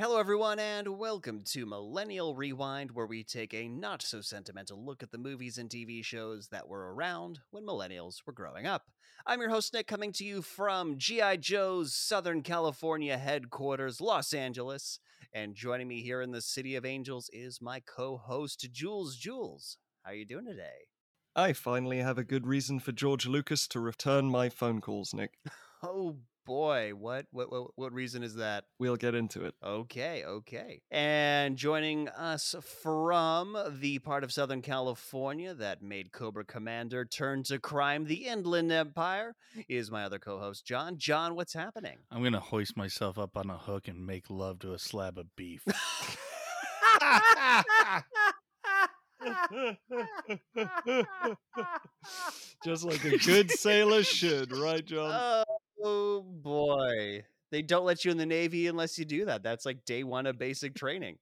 Hello everyone and welcome to Millennial Rewind, where we take a not-so-sentimental look at the movies and TV shows that were around when millennials were growing up. I'm your host Nick, coming to you from G.I. Joe's Southern California headquarters, Los Angeles, and joining me here in the City of Angels is my co-host Jules. Jules, how are you doing today? I finally have a good reason for George Lucas to return my phone calls, Nick. Oh boy, what reason is that? We'll get into it. Okay. And joining us from the part of Southern California that made Cobra Commander turn to crime, the Inland Empire, is my other co-host, John. John, what's happening? I'm going to hoist myself up on a hook and make love to a slab of beef. Just like a good sailor should, right, John? Oh boy, they don't let you in the Navy unless you do that. That's like day one of basic training.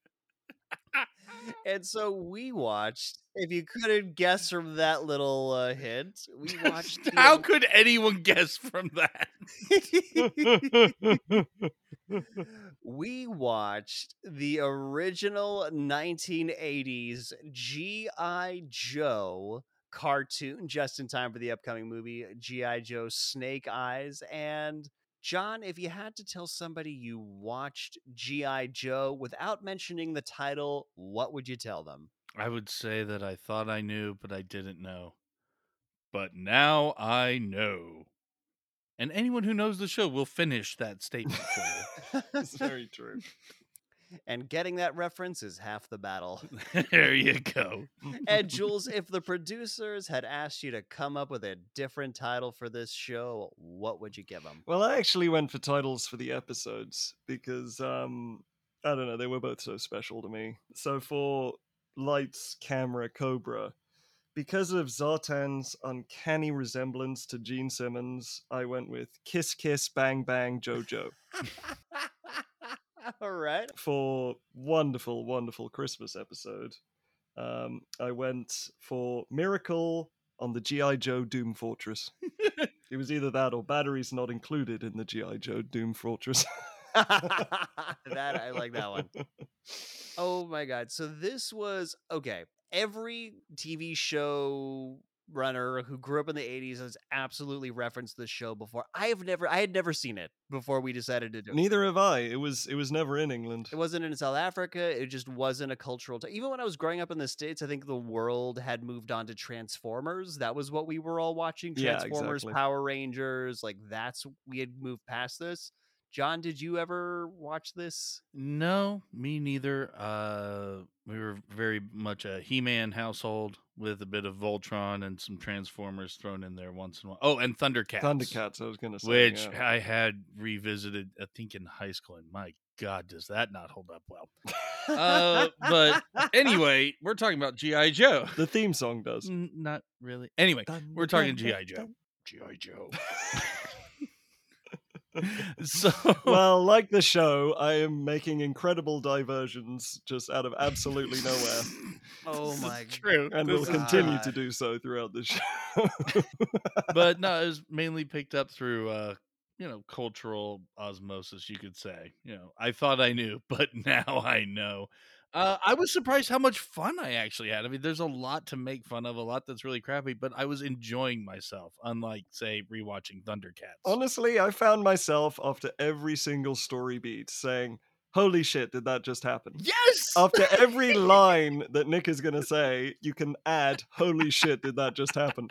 And so we watched, if you couldn't guess from that little hint, we watched... How could anyone guess from that? We watched the original 1980s G.I. Joe cartoon just in time for the upcoming movie G.I. Joe Snake Eyes. And John, if you had to tell somebody you watched G.I. Joe without mentioning the title, what would you tell them? I would say that I thought I knew, but I didn't know. But now I know. And anyone who knows the show will finish that statement for you. It's very true. And getting that reference is half the battle. There you go. And Jules, if the producers had asked you to come up with a different title for this show, what would you give them? Well, I actually went for titles for the episodes because, I don't know, they were both so special to me. So for Lights, Camera, Cobra, because of Zartan's uncanny resemblance to Gene Simmons, I went with Kiss Kiss Bang Bang JoJo. All right. For wonderful, wonderful Christmas episode, I went for Miracle on the G.I. Joe Doom Fortress. It was either that or Batteries Not Included in the G.I. Joe Doom Fortress. That, I like that one. Oh my God. So this was, okay, every TV show runner who grew up in the 80s has absolutely referenced this show before. I had never seen it before we decided to do it. Neither have I. It was never in England. It wasn't in South Africa. It just wasn't a cultural even when I was growing up in the States. I think the world had moved on to Transformers. That was what we were all watching. Transformers, yeah, exactly. Power Rangers, like that's, we had moved past this. John, did you ever watch this? No, me neither. We were very much a He-Man household with a bit of Voltron and some Transformers thrown in there once in a while. Oh, and Thundercats. Thundercats, I was going to say. Which, yeah, I had revisited, I think, in high school. And my God, does that not hold up well. But anyway, we're talking about G.I. Joe. The theme song does. Not really. Anyway, we're talking G.I. Joe. G.I. Joe. So, well, like the show, I am making incredible diversions just out of absolutely nowhere. Oh my God. And will continue to do so throughout the show. But no, it was mainly picked up through cultural osmosis, you could say. You know, I thought I knew, but now I know. I was surprised how much fun I actually had. I mean, there's a lot to make fun of, a lot that's really crappy, but I was enjoying myself, unlike, say, rewatching Thundercats. Honestly, I found myself after every single story beat saying, holy shit, did that just happen? Yes! After every line that Nick is going to say, you can add, holy shit, did that just happen?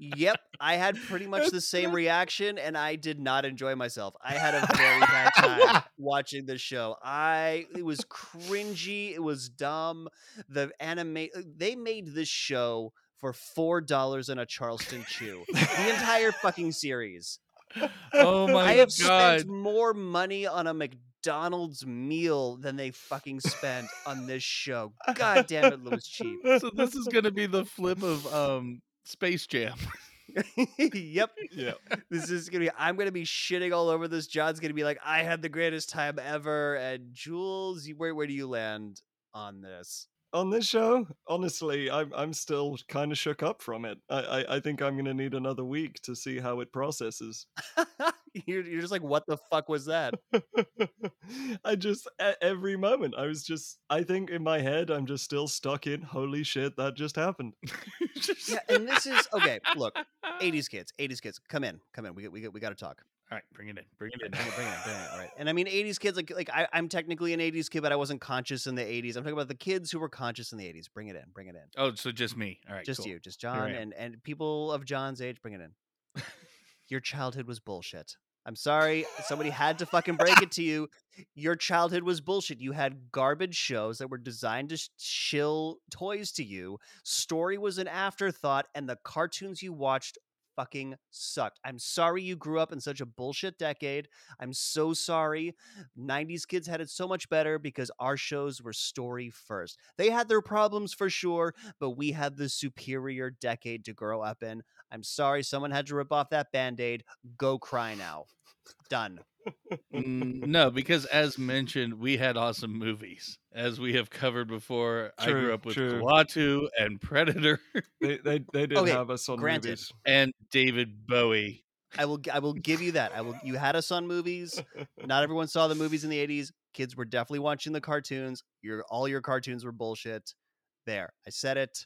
Yep, I had pretty much the same reaction, and I did not enjoy myself. I had a very bad time watching this show. It was cringy. It was dumb. They made this show for $4 in a Charleston chew. The entire fucking series. Oh my God! I have spent more money on a McDonald's meal than they fucking spent on this show. God damn it, Louis Cheap. So this is going to be the flip of Space Jam. Yep. Yeah. This is going to be, I'm going to be shitting all over this. John's going to be like, I had the greatest time ever. And Jules, where do you land on this? On this show? Honestly, I'm still kind of shook up from it. I think I'm going to need another week to see how it processes. You're just like, what the fuck was that? I just, at every moment, I was just, I think in my head, I'm just still stuck in, holy shit, that just happened. Yeah, and this is, okay, look, 80s kids, come in, we got to talk. All right, bring it in. All right. And I mean, 80s kids, like I'm technically an 80s kid, but I wasn't conscious in the 80s. I'm talking about the kids who were conscious in the 80s. Bring it in. Oh, so just me. All right, just cool. You, just John, and people of John's age, bring it in. Your childhood was bullshit. I'm sorry. Somebody had to fucking break it to you. Your childhood was bullshit. You had garbage shows that were designed to shill toys to you. Story was an afterthought, and the cartoons you watched fucking sucked. I'm sorry you grew up in such a bullshit decade. I'm so sorry. 90s kids had it so much better because our shows were story first. They had their problems for sure, but we had the superior decade to grow up in. I'm sorry someone had to rip off that Band-Aid. Go cry now. Done. No, because as mentioned, we had awesome movies. As we have covered before, I grew up with Klaatu and Predator. They did have us on movies. And David Bowie. I will give you that. You had us on movies. Not everyone saw the movies in the 80s. Kids were definitely watching the cartoons. All your cartoons were bullshit. There, I said it.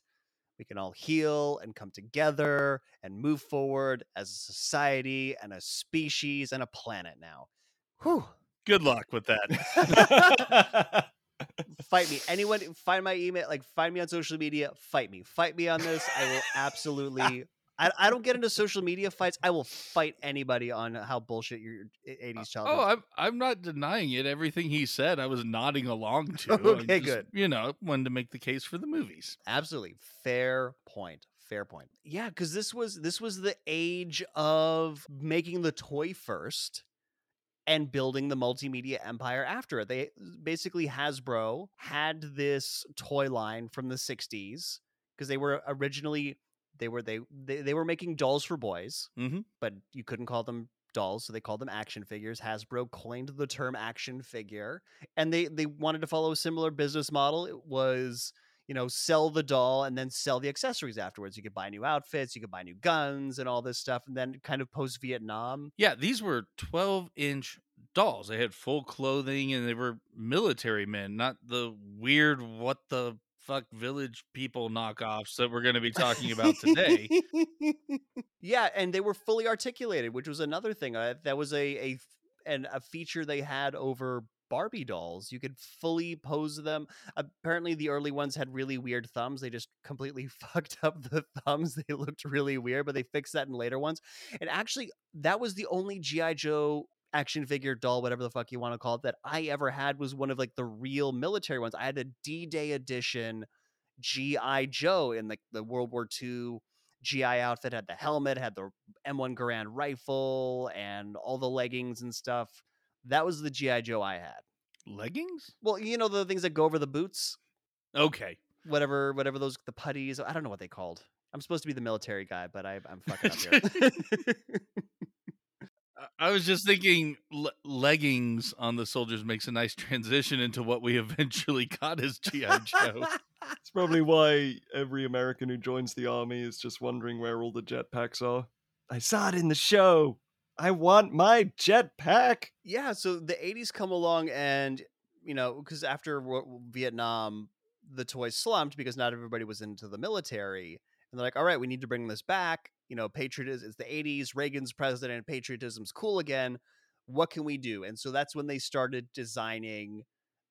We can all heal and come together and move forward as a society and a species and a planet now. Whew. Good luck with that. Fight me. Anyone find my email, find me on social media. Fight me on this. I will absolutely. I don't get into social media fights. I will fight anybody on how bullshit your 80s childhood. Oh, I'm not denying it. Everything he said, I was nodding along to. Okay, just, good. You know, wanted to make the case for the movies. Absolutely. Fair point. Yeah, because this was the age of making the toy first and building the multimedia empire after it. They basically, Hasbro had this toy line from the 60s because they were originally... They were making dolls for boys, but you couldn't call them dolls, so they called them action figures. Hasbro coined the term action figure, and they wanted to follow a similar business model. It was, sell the doll and then sell the accessories afterwards. You could buy new outfits, you could buy new guns and all this stuff, and then kind of post-Vietnam. Yeah, these were 12-inch dolls. They had full clothing, and they were military men, not the weird what the... fuck village people knockoffs that we're going to be talking about today. Yeah, and they were fully articulated, which was another thing. That was a feature they had over Barbie dolls. You could fully pose them. Apparently, the early ones had really weird thumbs. They just completely fucked up the thumbs. They looked really weird, but they fixed that in later ones. And actually, that was the only G.I. Joe action figure, doll, whatever the fuck you want to call it, that I ever had was one of the real military ones. I had a D-Day edition G.I. Joe in the World War II G.I. outfit, had the helmet, had the M1 Garand rifle and all the leggings and stuff. That was the G.I. Joe I had. Leggings? Well, the things that go over the boots. Okay. Whatever those, the putties, I don't know what they called. I'm supposed to be the military guy, but I'm fucking up here. I was just thinking leggings on the soldiers makes a nice transition into what we eventually got as G.I. Joe. It's probably why every American who joins the army is just wondering where all the jetpacks are. I saw it in the show. I want my jetpack. Yeah, so the 80s come along and, because after Vietnam, the toys slumped because not everybody was into the military. And they're like, all right, we need to bring this back. Patriotism, it's the 80s, Reagan's president, patriotism's cool again. What can we do? And so that's when they started designing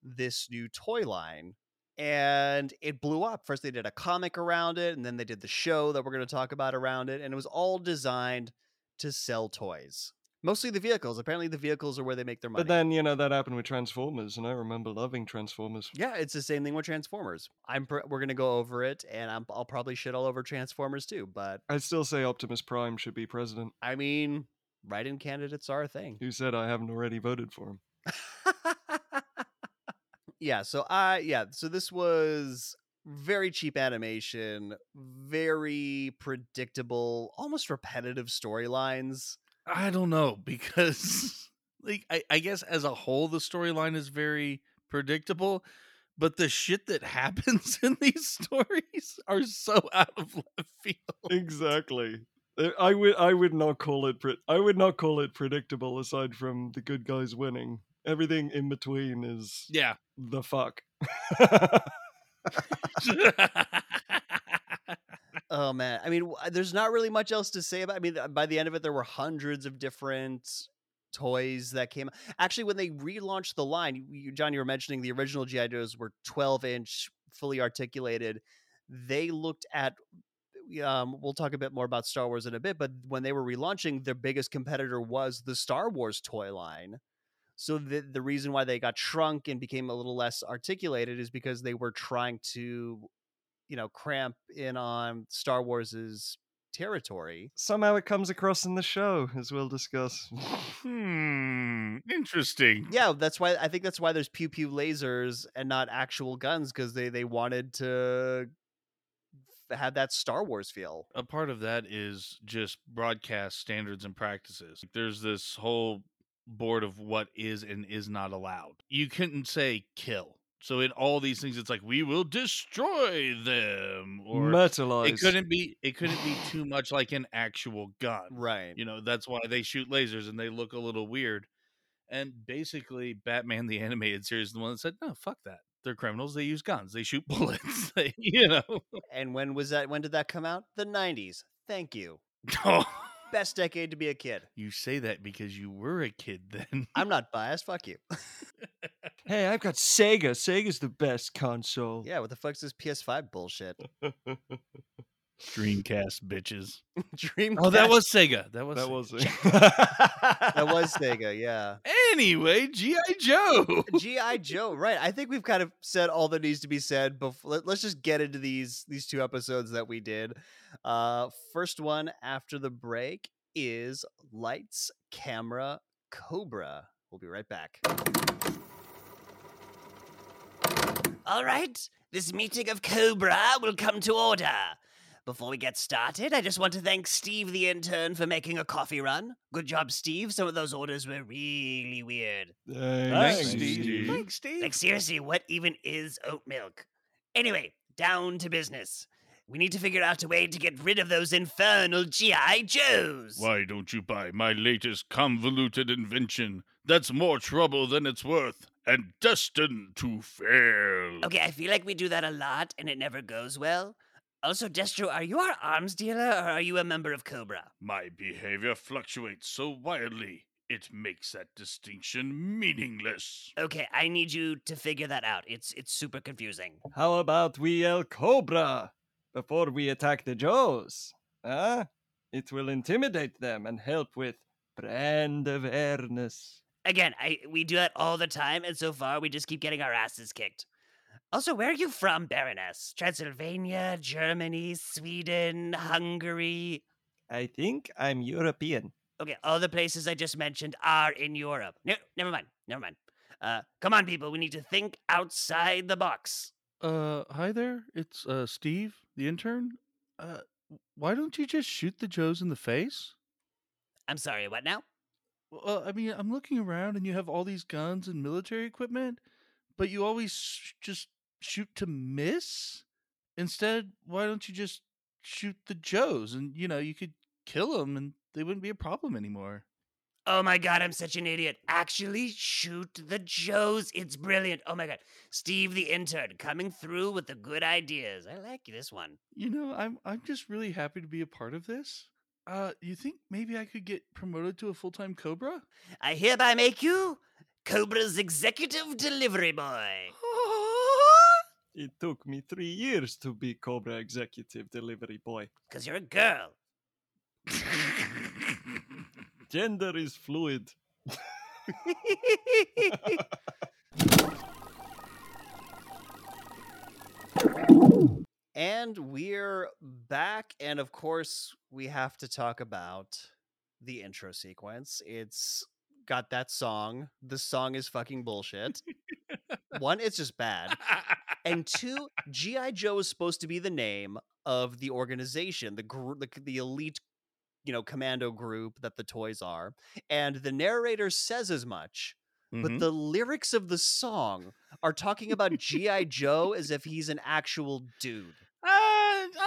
this new toy line. And it blew up. First, they did a comic around it, and then they did the show that we're going to talk about around it. And it was all designed to sell toys. Mostly the vehicles. Apparently, the vehicles are where they make their money. But then, that happened with Transformers, and I remember loving Transformers. Yeah, it's the same thing with Transformers. We're going to go over it, and I'll probably shit all over Transformers, too, but... I still say Optimus Prime should be president. I mean, write-in candidates are a thing. Who said I haven't already voted for him? So this was... very cheap animation, very predictable, almost repetitive storylines. I don't know, because I guess as a whole, the storyline is very predictable, but the shit that happens in these stories are so out of left field. Exactly. I would not call it predictable aside from the good guys winning. Everything in between is the fuck. Oh man, I mean, there's not really much else to say about. I mean, by the end of it, there were hundreds of different toys that came. Actually, when they relaunched the line, John, you were mentioning the original G.I. Joes were 12-inch, fully articulated. They looked at. We'll talk a bit more about Star Wars in a bit, but when they were relaunching, their biggest competitor was the Star Wars toy line. So the reason why they got shrunk and became a little less articulated is because they were trying to, you know, cramp in on Star Wars's territory. Somehow it comes across in the show, as we'll discuss. Interesting. Yeah, I think that's why there's pew pew lasers and not actual guns, because they wanted to have that Star Wars feel. A part of that is just broadcast standards and practices. There's this whole board of what is and is not allowed. You couldn't say kill. So in all these things, it's like, we will destroy them, or metalize. It couldn't be too much like an actual gun, right? You know, that's why they shoot lasers and they look a little weird. And basically, Batman the animated series is the one that said, no, fuck that. They're criminals. They use guns. They shoot bullets. You know. And when was that? When did that come out? The 90s. Thank you. Best decade to be a kid. You say that because you were a kid then. I'm not biased. Fuck you. Hey, I've got Sega. Sega's the best console. Yeah, what the fuck's this PS5 bullshit? Dreamcast, bitches. Dreamcast. Oh, that was Sega. That was Sega. That was Sega, yeah. Anyway, G.I. Joe. G.I. Joe, right. I think we've kind of said all that needs to be said. Let's just get into these two episodes that we did. First one after the break is Lights, Camera, Cobra. We'll be right back. All right. This meeting of Cobra will come to order. Before we get started, I just want to thank Steve the intern for making a coffee run. Good job, Steve. Some of those orders were really weird. Thanks, Steve. Like, seriously, what even is oat milk? Anyway, down to business. We need to figure out a way to get rid of those infernal G.I. Joes. Why don't you buy my latest convoluted invention? That's more trouble than it's worth. And destined to fail. Okay, I feel like we do that a lot and it never goes well. Also, Destro, are you our arms dealer, or are you a member of Cobra? My behavior fluctuates so wildly, it makes that distinction meaningless. Okay, I need you to figure that out. It's super confusing. How about we yell Cobra before we attack the Joes? Huh? It will intimidate them and help with brand awareness. Again, we do that all the time, and so far we just keep getting our asses kicked. Also, where are you from, Baroness? Transylvania, Germany, Sweden, Hungary? I think I'm European. Okay, all the places I just mentioned are in Europe. No, never mind. Come on, people, we need to think outside the box. Hi there, it's Steve, the intern. Why don't you just shoot the Joes in the face? I'm sorry, what now? Well, I mean, I'm looking around and you have all these guns and military equipment, but you always just shoot to miss. Instead, why don't you just shoot the Joes and, you know, you could kill them and they wouldn't be a problem anymore. Oh my God, I'm such an idiot. Actually, shoot the Joes. It's brilliant. Oh my God. Steve the intern coming through with the good ideas. I like this one. You know, I'm just really happy to be a part of this. You think maybe I could get promoted to a full-time Cobra? I hereby make you Cobra's executive delivery boy. It took me 3 years to be Cobra executive delivery boy. Because you're a girl. Gender is fluid. And we're back, and of course, we have to talk about the intro sequence. It's got that song. The song is fucking bullshit. One, it's just bad. And two, G.I. Joe is supposed to be the name of the organization, the elite, you know, commando group that the toys are. And the narrator says as much. Mm-hmm. But the lyrics of the song are talking about G.I. Joe as if he's an actual dude.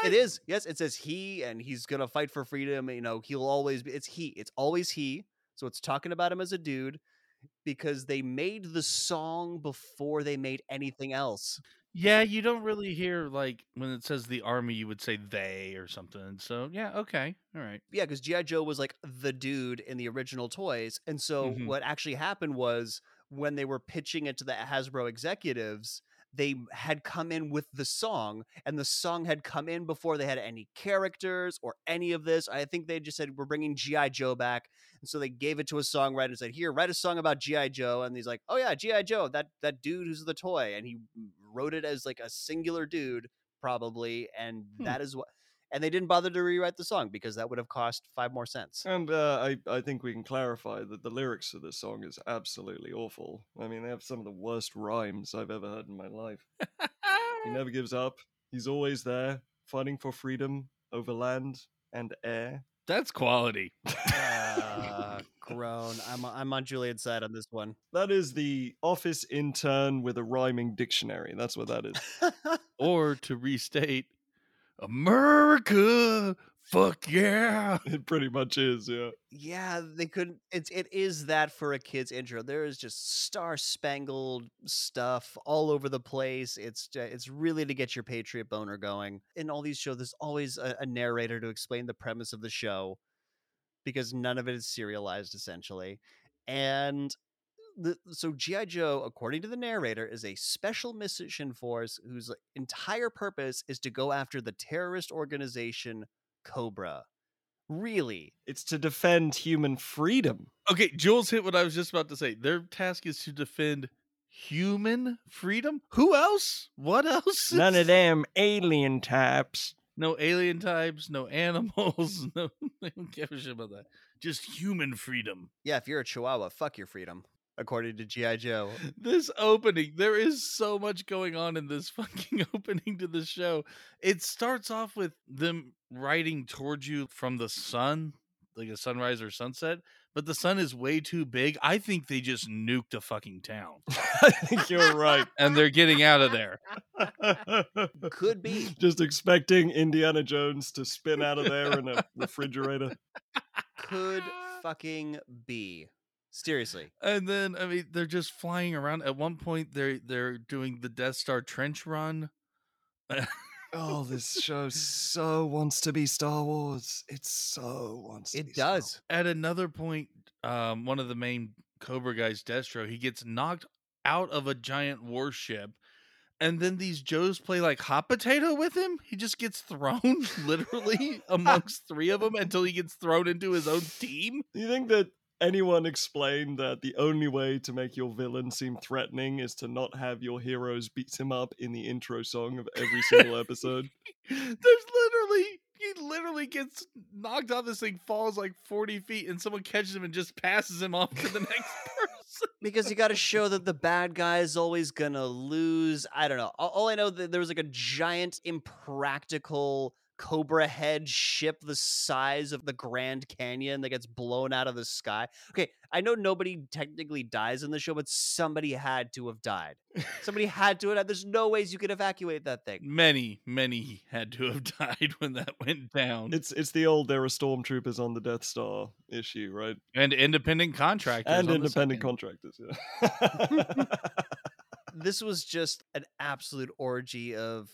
It is. Yes, it says he, and he's going to fight for freedom. You know, he'll always be. It's he. It's always he. So it's talking about him as a dude because they made the song before they made anything else. Yeah, you don't really hear, like, when it says the army, you would say they or something. So, yeah, okay. All right. Yeah, because G.I. Joe was, like, the dude in the original toys. And so what actually happened was when they were pitching it to the Hasbro executives, they had come in with the song, and the song had come in before they had any characters or any of this. I think they just said, we're bringing G.I. Joe back. And so they gave it to a songwriter and said, here, write a song about G.I. Joe. And he's like, oh yeah, G.I. Joe, that dude who's the toy. And he wrote it as like a singular dude probably. And that is what, and they didn't bother to rewrite the song because that would have cost 5 more cents. And I think we can clarify that the lyrics to this song is absolutely awful. I mean, they have some of the worst rhymes I've ever heard in my life. He never gives up. He's always there, fighting for freedom over land and air. That's quality. Groan. I'm on Julian's side on this one. That is the office intern with a rhyming dictionary. That's what that is. Or to restate, America, fuck yeah. It pretty much is, yeah. Yeah, they couldn't. It is that for a kid's intro. There is just star-spangled stuff all over the place. It's really to get your patriot boner going. In all these shows, there's always a narrator to explain the premise of the show, because none of it is serialized, essentially. And so G.I. Joe, according to the narrator, is a special mission force whose entire purpose is to go after the terrorist organization Cobra. Really? It's to defend human freedom. Okay, Jules hit what I was just about to say. Their task is to defend human freedom? Who else? What else? None of them alien types. No alien types, no animals, no, I don't give a shit about that. Just human freedom. Yeah, if you're a chihuahua, fuck your freedom, according to G.I. Joe. This opening, there is so much going on in this fucking opening to the show. It starts off with them riding towards you from the sun, like a sunrise or sunset, but the sun is way too big. I think they just nuked a fucking town. I think you're right. And they're getting out of there. Could be. Just expecting Indiana Jones to spin out of there in a refrigerator. Could fucking be. Seriously. And then, I mean, they're just flying around. At one point, they're doing the Death Star trench run. Oh, this show so wants to be Star Wars. It so wants to be Star Wars. It does. At another point, one of the main Cobra guys, Destro, he gets knocked out of a giant warship, and then these Joes play like hot potato with him. He just gets thrown, literally, amongst 3 of them until he gets thrown into his own team. You think that anyone explained that the only way to make your villain seem threatening is to not have your heroes beat him up in the intro song of every single episode? He literally gets knocked off this thing, falls like 40 feet, and someone catches him and just passes him off to the next person. Because you got to show that the bad guy is always gonna lose. I don't know. All I know that there was like a giant impractical Cobra head ship the size of the Grand Canyon that gets blown out of the sky. Okay, I know nobody technically dies in the show, but somebody had to have died. Somebody had to have died. There's no ways you could evacuate that thing. Many had to have died when that went down. It's the old there are stormtroopers on the Death Star issue, right? And independent contractors. And independent contractors, yeah. This was just an absolute orgy of,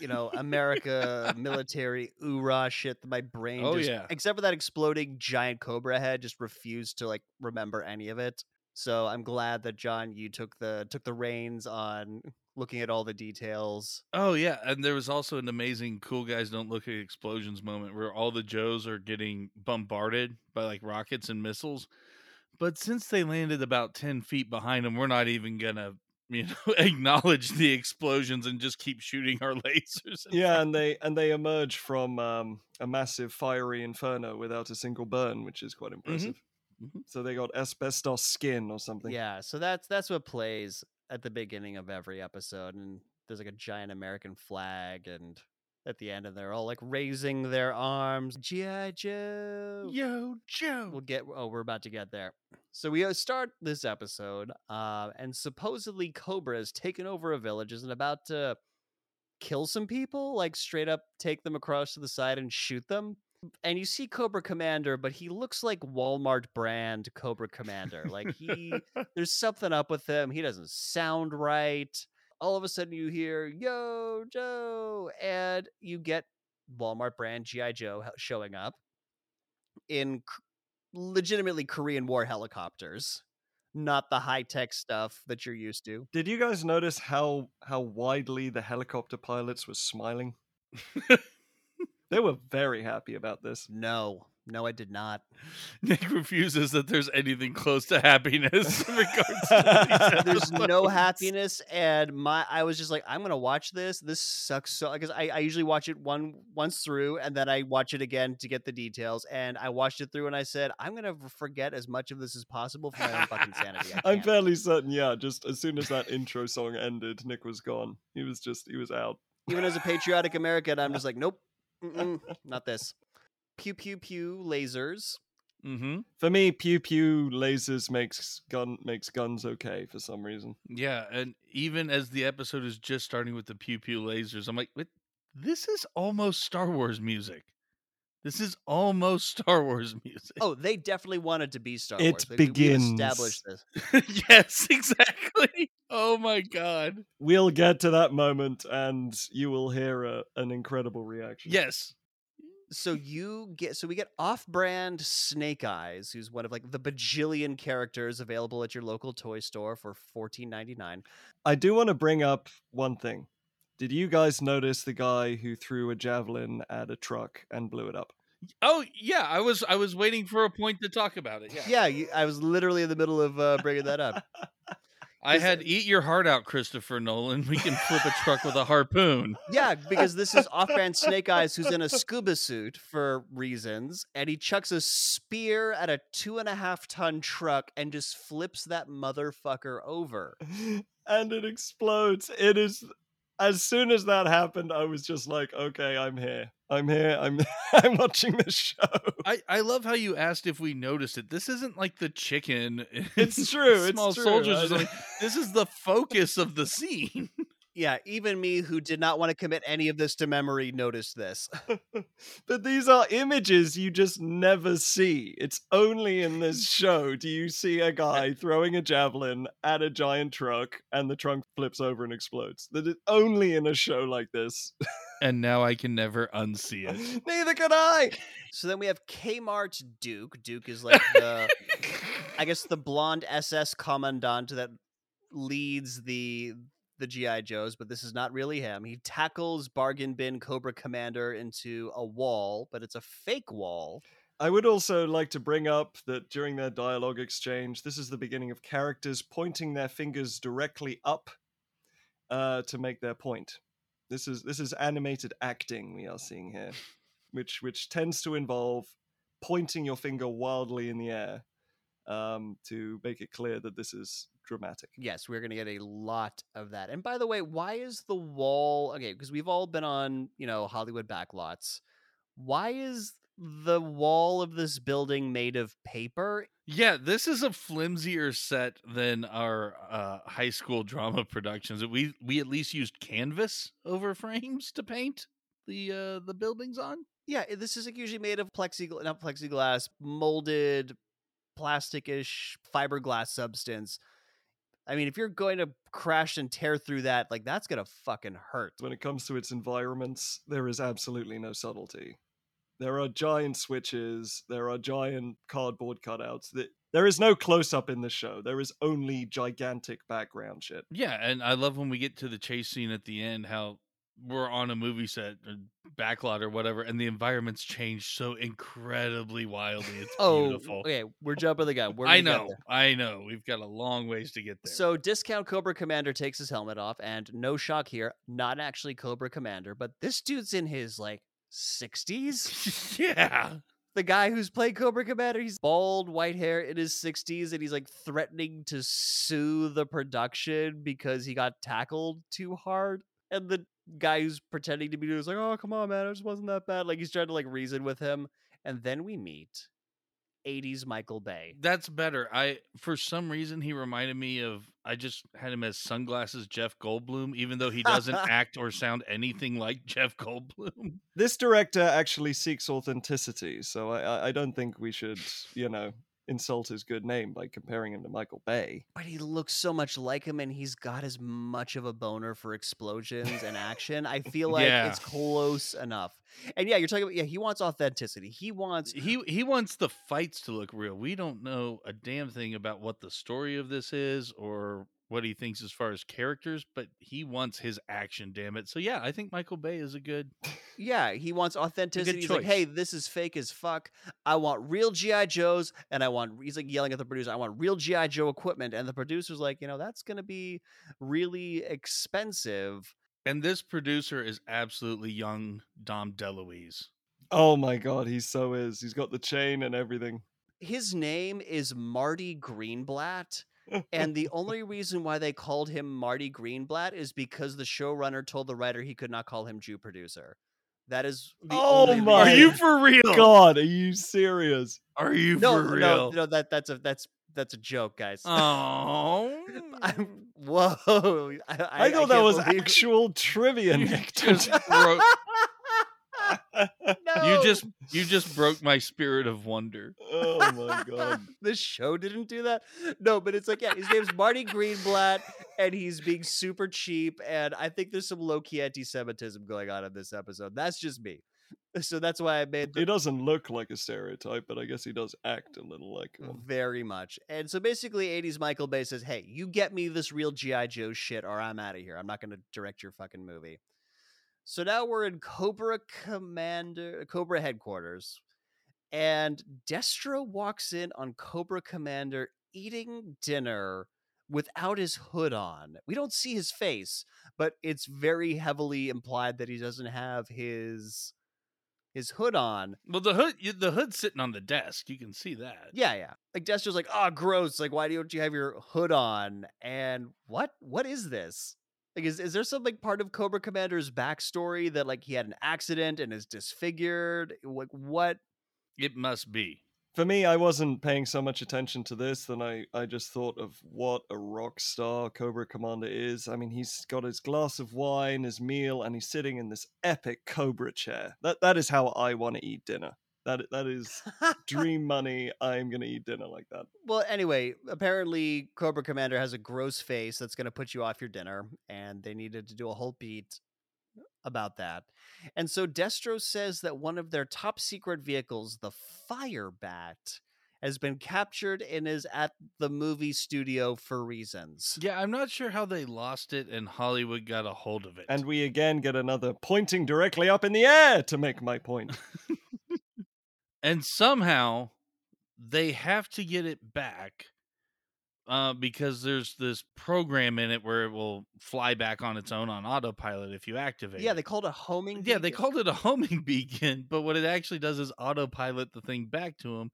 you know, America, military, oorah shit that my brain except for that exploding giant Cobra head, just refused to, like, remember any of it. So I'm glad that, John, you took the reins on looking at all the details. Oh, yeah. And there was also an amazing cool guys don't look at explosions moment where all the Joes are getting bombarded by, like, rockets and missiles. But since they landed about 10 feet behind them, we're not even going to, you know, acknowledge the explosions and just keep shooting our lasers. Yeah, and they emerge from a massive fiery inferno without a single burn, which is quite impressive. Mm-hmm. So they got asbestos skin or something. Yeah, so that's what plays at the beginning of every episode, and there's like a giant American flag, and at the end, and they're all like raising their arms. G.I. Joe! Yo, Joe! We're about to get there. So we start this episode, and supposedly Cobra has taken over a village, is about to kill some people, like straight up take them across to the side and shoot them. And you see Cobra Commander, but he looks like Walmart brand Cobra Commander. Like there's something up with him. He doesn't sound right. All of a sudden you hear, "Yo, Joe," and you get Walmart brand G.I. Joe showing up in legitimately Korean War helicopters, not the high-tech stuff that you're used to. Did you guys notice how widely the helicopter pilots were smiling? They were very happy about this. No, I did not. Nick refuses that there's anything close to happiness in regards to there's no happiness, and I was just like, I'm gonna watch this. This sucks so, because I usually watch it once through, and then I watch it again to get the details. And I watched it through, and I said, I'm gonna forget as much of this as possible for my own fucking sanity. I'm fairly certain, yeah. Just as soon as that intro song ended, Nick was gone. He was out. Even as a patriotic American, I'm just like, nope, not this. Pew pew pew lasers. Mm-hmm. For me, pew pew lasers makes guns okay for some reason. Yeah, and even as the episode is just starting with the pew pew lasers, I'm like, this is almost Star Wars music. Oh, they definitely wanted to be Star Wars. It begins. Establish this. Yes, exactly. Oh my God. We'll get to that moment, and you will hear an incredible reaction. Yes. So we get off-brand Snake Eyes, who's one of like the bajillion characters available at your local toy store for $14.99. I do want to bring up one thing. Did you guys notice the guy who threw a javelin at a truck and blew it up? Oh yeah, I was waiting for a point to talk about it. Yeah, I was literally in the middle of bringing that up. I had eat your heart out, Christopher Nolan. We can flip a truck with a harpoon. Yeah, because this is off-brand Snake Eyes, who's in a scuba suit for reasons, and he chucks a spear at a 2.5-ton truck and just flips that motherfucker over. And it explodes. It is... As soon as that happened, I was just like, okay, I'm here. I'm watching this show. I love how you asked if we noticed it. This isn't like the chicken. It's true. Small it's true, soldiers. Right? Like, this is the focus of the scene. Yeah, even me, who did not want to commit any of this to memory, noticed this. But these are images you just never see. It's only in this show do you see a guy throwing a javelin at a giant truck and the trunk flips over and explodes. That is only in a show like this. And now I can never unsee it. Neither can I! So then we have Kmart Duke. Duke is like the, I guess, the blonde SS commandant that leads the G.I. Joes, but this is not really him. He tackles bargain bin Cobra Commander into a wall, but it's a fake wall. I would also like to bring up that during their dialogue exchange, this is the beginning of characters pointing their fingers directly up to make their point. This is animated acting we are seeing here, which tends to involve pointing your finger wildly in the air to make it clear that this is dramatic. Yes, we're going to get a lot of that. And by the way, why is the wall... Okay, because we've all been on, Hollywood backlots. Why is the wall of this building made of paper? Yeah, this is a flimsier set than our high school drama productions. We at least used canvas over frames to paint the buildings on. Yeah, this is like usually made of plexiglass, molded, plasticish fiberglass substance. I mean, if you're going to crash and tear through that, like, that's going to fucking hurt. When it comes to its environments, there is absolutely no subtlety. There are giant switches. There are giant cardboard cutouts. There is no close-up in the show. There is only gigantic background shit. Yeah, and I love when we get to the chase scene at the end, how we're on a movie set or backlot or whatever, and the environments change so incredibly wildly. It's beautiful. Okay, we're jumping the gun. I know. We've got a long ways to get there. So Discount Cobra Commander takes his helmet off, and no shock here, not actually Cobra Commander, but this dude's in his, 60s? Yeah. The guy who's played Cobra Commander, he's bald, white hair, in his 60s, and he's, threatening to sue the production because he got tackled too hard. And the guy who's pretending to be doing is like, oh, come on, man, it just wasn't that bad. He's trying to reason with him. And then we meet 80s Michael Bay. That's better. I, for some reason, he reminded me of, I just had him as Sunglasses Jeff Goldblum, even though he doesn't act or sound anything like Jeff Goldblum. This director actually seeks authenticity, so I don't think we should, you know, insult his good name by comparing him to Michael Bay. But he looks so much like him, and he's got as much of a boner for explosions and action. I feel like it's close enough. And yeah, you're talking about, he wants authenticity. He wants the fights to look real. We don't know a damn thing about what the story of this is or what he thinks as far as characters, but he wants his action, damn it. So yeah, I think Michael Bay is a good... Yeah, he wants authenticity. He's like, hey, this is fake as fuck. I want real G.I. Joes, and I want... He's like yelling at the producer, I want real G.I. Joe equipment. And the producer's like, you know, that's going to be really expensive. And this producer is absolutely young Dom DeLuise. Oh my God, he so is. He's got the chain and everything. His name is Marty Greenblatt. And the only reason why they called him Marty Greenblatt is because the showrunner told the writer he could not call him Jew producer. That is the only my reason. Are you for real? God, are you serious? Are you for real? No, that's a joke, guys. Oh, whoa! I thought that was actual trivia, Nick. No. You just broke my spirit of wonder. Oh my God. This show didn't do that. No, but it's like, yeah, his name's Marty Greenblatt and he's being super cheap. And I think there's some low-key anti-Semitism going on in this episode. That's just me. So that's why I made... He doesn't look like a stereotype, but I guess he does act a little like one. Very much. And so basically 80s Michael Bay says, hey, you get me this real G.I. Joe shit or I'm out of here. I'm not going to direct your fucking movie. So now we're in Cobra Commander, Cobra headquarters, and Destro walks in on Cobra Commander eating dinner without his hood on. We don't see his face, but it's very heavily implied that he doesn't have his hood on. Well, the hood's sitting on the desk. You can see that. Yeah. Like Destro's like, oh, gross. Like, why don't you have your hood on? And what is this? Like, is there some like part of Cobra Commander's backstory that like he had an accident and is disfigured? Like what? It must be. For me, I wasn't paying so much attention to this than I just thought of what a rock star Cobra Commander is. I mean, he's got his glass of wine, his meal, and he's sitting in this epic Cobra chair. That is how I want to eat dinner. That is dream money. I'm going to eat dinner like that. Well, anyway, apparently Cobra Commander has a gross face that's going to put you off your dinner, and they needed to do a whole beat about that. And so Destro says that one of their top secret vehicles, the Firebat, has been captured and is at the movie studio for reasons. Yeah, I'm not sure how they lost it and Hollywood got a hold of it. And we again get another pointing directly up in the air to make my point. And somehow they have to get it back because there's this program in it where it will fly back on its own on autopilot if you activate it. Yeah, they called it a homing beacon. Yeah, they called it a homing beacon, but what it actually does is autopilot the thing back to them.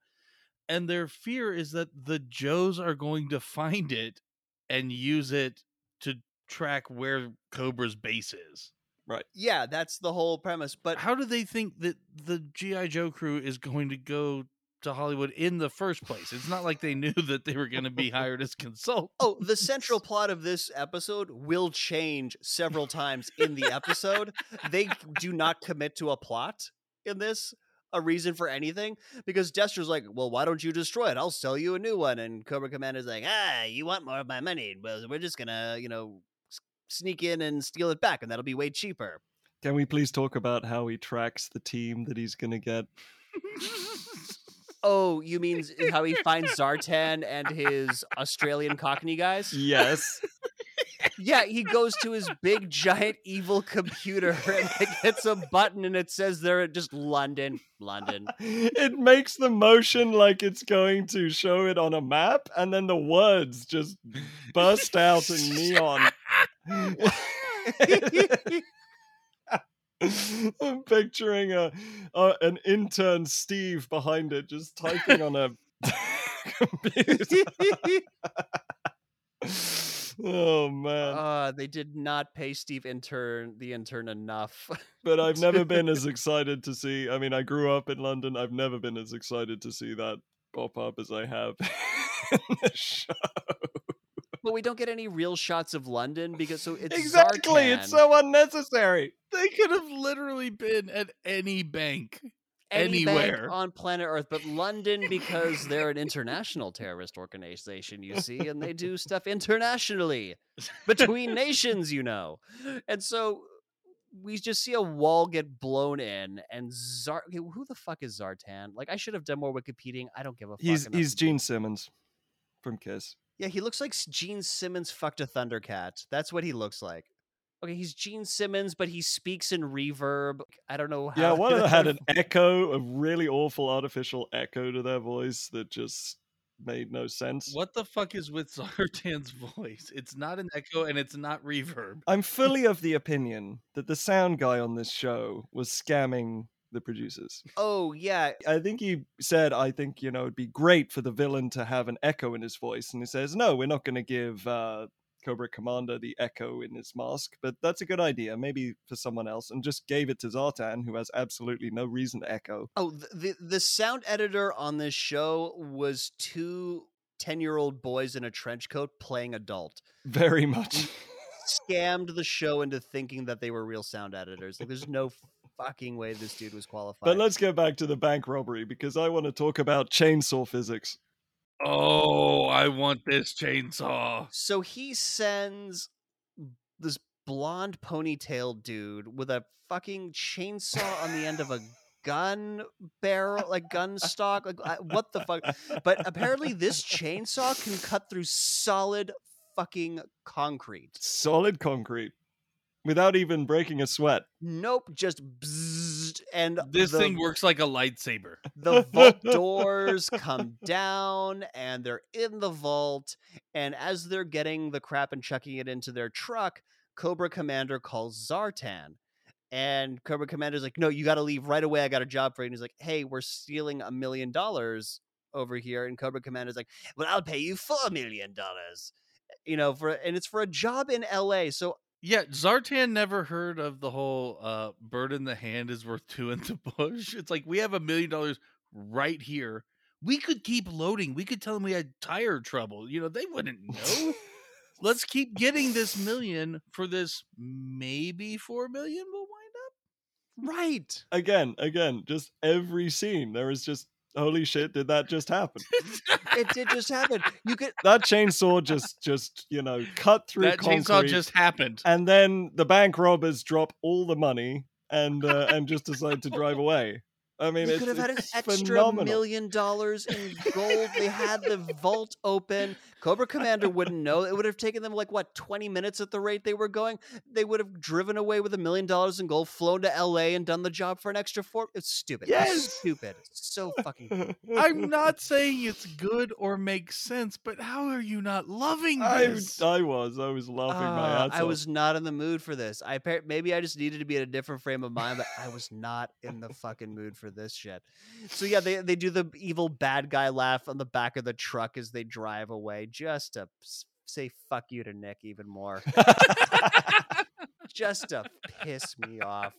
And their fear is that the Joes are going to find it and use it to track where Cobra's base is. Right. Yeah, that's the whole premise. But how do they think that the G.I. Joe crew is going to go to Hollywood in the first place? It's not like they knew that they were going to be hired as consultants. Oh, the central plot of this episode will change several times in the episode. They do not commit to a plot in this, a reason for anything, because Destro's like, well, why don't you destroy it? I'll sell you a new one. And Cobra Commander's like, you want more of my money? Well, we're just going to, sneak in and steal it back, and that'll be way cheaper. Can we please talk about how he tracks the team that he's gonna get? Oh, you mean how he finds Zartan and his Australian Cockney guys? Yes. Yeah, he goes to his big giant evil computer and hits a button and it says they're just London. It makes the motion like it's going to show it on a map, and then the words just burst out in neon. I'm picturing an intern Steve behind it just typing on a computer. Oh man! They did not pay Steve the intern enough. But I've never been as excited to see. I mean, I grew up in London. I've never been as excited to see that pop-up as I have in the show. But we don't get any real shots of London because so it's exactly Zartan. It's so unnecessary. They could have literally been at any bank, anywhere bank on planet Earth, but London, because they're an international terrorist organization, you see, and they do stuff internationally between nations, you know, and so we just see a wall get blown in, and who the fuck is Zartan? Like, I should have done more Wikipedia. I don't give a fuck. He's Gene Simmons from Kiss. Yeah, he looks like Gene Simmons fucked a Thundercat. That's what he looks like. Okay, he's Gene Simmons, but he speaks in reverb. I don't know how. Yeah, one of them had an echo, a really awful artificial echo to their voice that just made no sense. What the fuck is with Zartan's voice? It's not an echo and it's not reverb. I'm fully of the opinion that the sound guy on this show was scamming the producers. Oh, yeah. I think he said, you know, it'd be great for the villain to have an echo in his voice. And he says, no, we're not going to give Cobra Commander the echo in his mask, but that's a good idea, maybe for someone else, and just gave it to Zartan, who has absolutely no reason to echo. Oh, the sound editor on this show was 2 10-year-old boys in a trench coat playing adult. Very much. Scammed the show into thinking that they were real sound editors. Like, there's no fucking way this dude was qualified. But let's go back to the bank robbery, because I want to talk about chainsaw physics. Oh, I want this chainsaw. So he sends this blonde ponytail dude with a fucking chainsaw on the end of a gun barrel, like gun stock. Like, what the fuck? But apparently this chainsaw can cut through solid fucking concrete. Solid concrete. Without even breaking a sweat. Nope, just bzzzt, and this thing works like a lightsaber. The vault doors come down, and they're in the vault, and as they're getting the crap and chucking it into their truck, Cobra Commander calls Zartan. And Cobra Commander's like, no, you gotta leave right away, I got a job for you. And he's like, hey, we're stealing $1 million over here. And Cobra Commander's like, well, I'll pay you $4 million. You know, and it's for a job in LA, so... Yeah, Zartan never heard of the whole bird in the hand is worth two in the bush. It's like, we have $1 million right here. We could keep loading. We could tell them we had tire trouble. You know, they wouldn't know. Let's keep getting this $1 million for this maybe $4 million we'll wind up. Right. Again, just every scene, there is just, holy shit, did that just happen? It did just happen. You could that chainsaw just you know, cut through that concrete. That chainsaw just happened. And then the bank robbers drop all the money and just decide to drive away. I mean, you could have had an extra $1 million in gold. They had the vault open. Cobra Commander wouldn't know. It would have taken them, like, what, 20 minutes at the rate they were going? They would have driven away with $1 million in gold, flown to LA, and done the job for an extra $4. It's stupid. Yes! It's stupid. It's so fucking stupid. I'm not saying it's good or makes sense, but how are you not loving this? I was laughing my ass off. I was not in the mood for this. Maybe I just needed to be in a different frame of mind, but I was not in the fucking mood for this shit. So yeah, they do the evil bad guy laugh on the back of the truck as they drive away, just to say fuck you to Nick even more. Just to piss me off.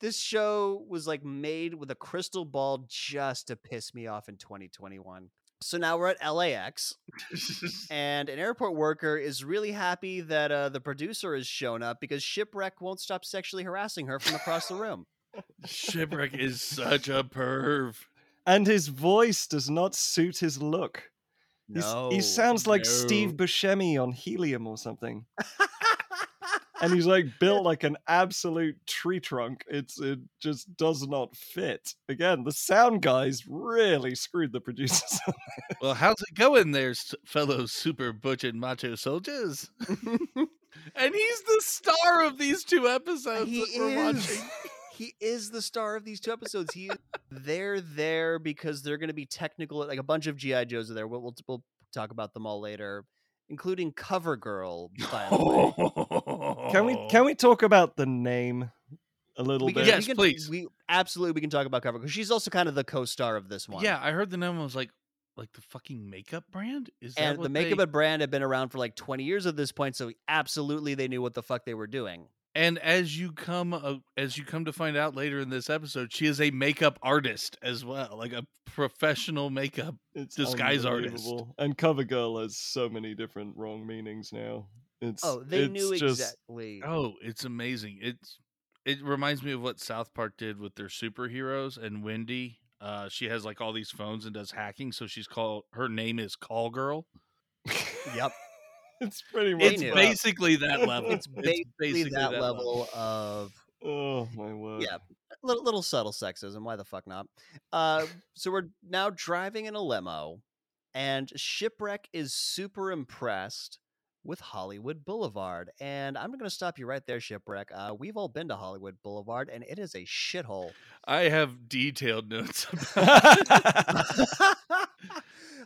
This show was like made with a crystal ball just to piss me off in 2021. So now we're at LAX, and an airport worker is really happy that the producer has shown up because Shipwreck won't stop sexually harassing her from across the room. Shipwreck is such a perv, and his voice does not suit his look. No, he sounds like Steve Buscemi on Helium or something. And he's like built like an absolute tree trunk. It just does not fit. Again, the sound guys really screwed the producers. Well, how's it going there, fellow super butch and macho soldiers? And he's the star of these two episodes that we're watching. He is the star of these two episodes. They're there because they're going to be technical. Like, a bunch of G.I. Joes are there. We'll talk about them all later, including Cover Girl. By the way. Can we talk about the name a little bit? Yes, please. We can talk about Cover Girl. She's also kind of the co-star of this one. Yeah, I heard the name. I was like the fucking makeup brand? The makeup brand had been around for like 20 years at this point. So absolutely, they knew what the fuck they were doing. And as you come to find out later in this episode, she is a makeup artist as well, like a professional makeup disguise artist. And Cover Girl has so many different wrong meanings now. They knew exactly. Oh, it's amazing. It reminds me of what South Park did with their superheroes. And Wendy, she has like all these phones and does hacking, so her name is Call Girl. Yep. It's pretty much. It's basically that level. It's basically that level of. Oh my word! Yeah, little subtle sexism. Why the fuck not? So we're now driving in a limo, and Shipwreck is super impressed with Hollywood Boulevard. And I'm going to stop you right there, Shipwreck. We've all been to Hollywood Boulevard, and it is a shithole. I have detailed notes about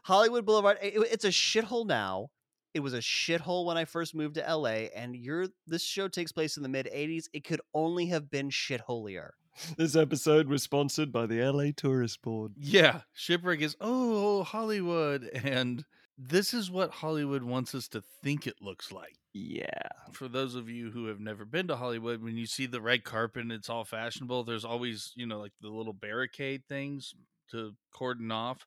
Hollywood Boulevard. It's a shithole now. It was a shithole when I first moved to LA, and this show takes place in the mid-'80s. It could only have been shitholier. This episode was sponsored by the LA Tourist Board. Yeah, Shipwreck is, Hollywood, and this is what Hollywood wants us to think it looks like. Yeah. For those of you who have never been to Hollywood, when you see the red carpet and it's all fashionable, there's always, like the little barricade things to cordon off.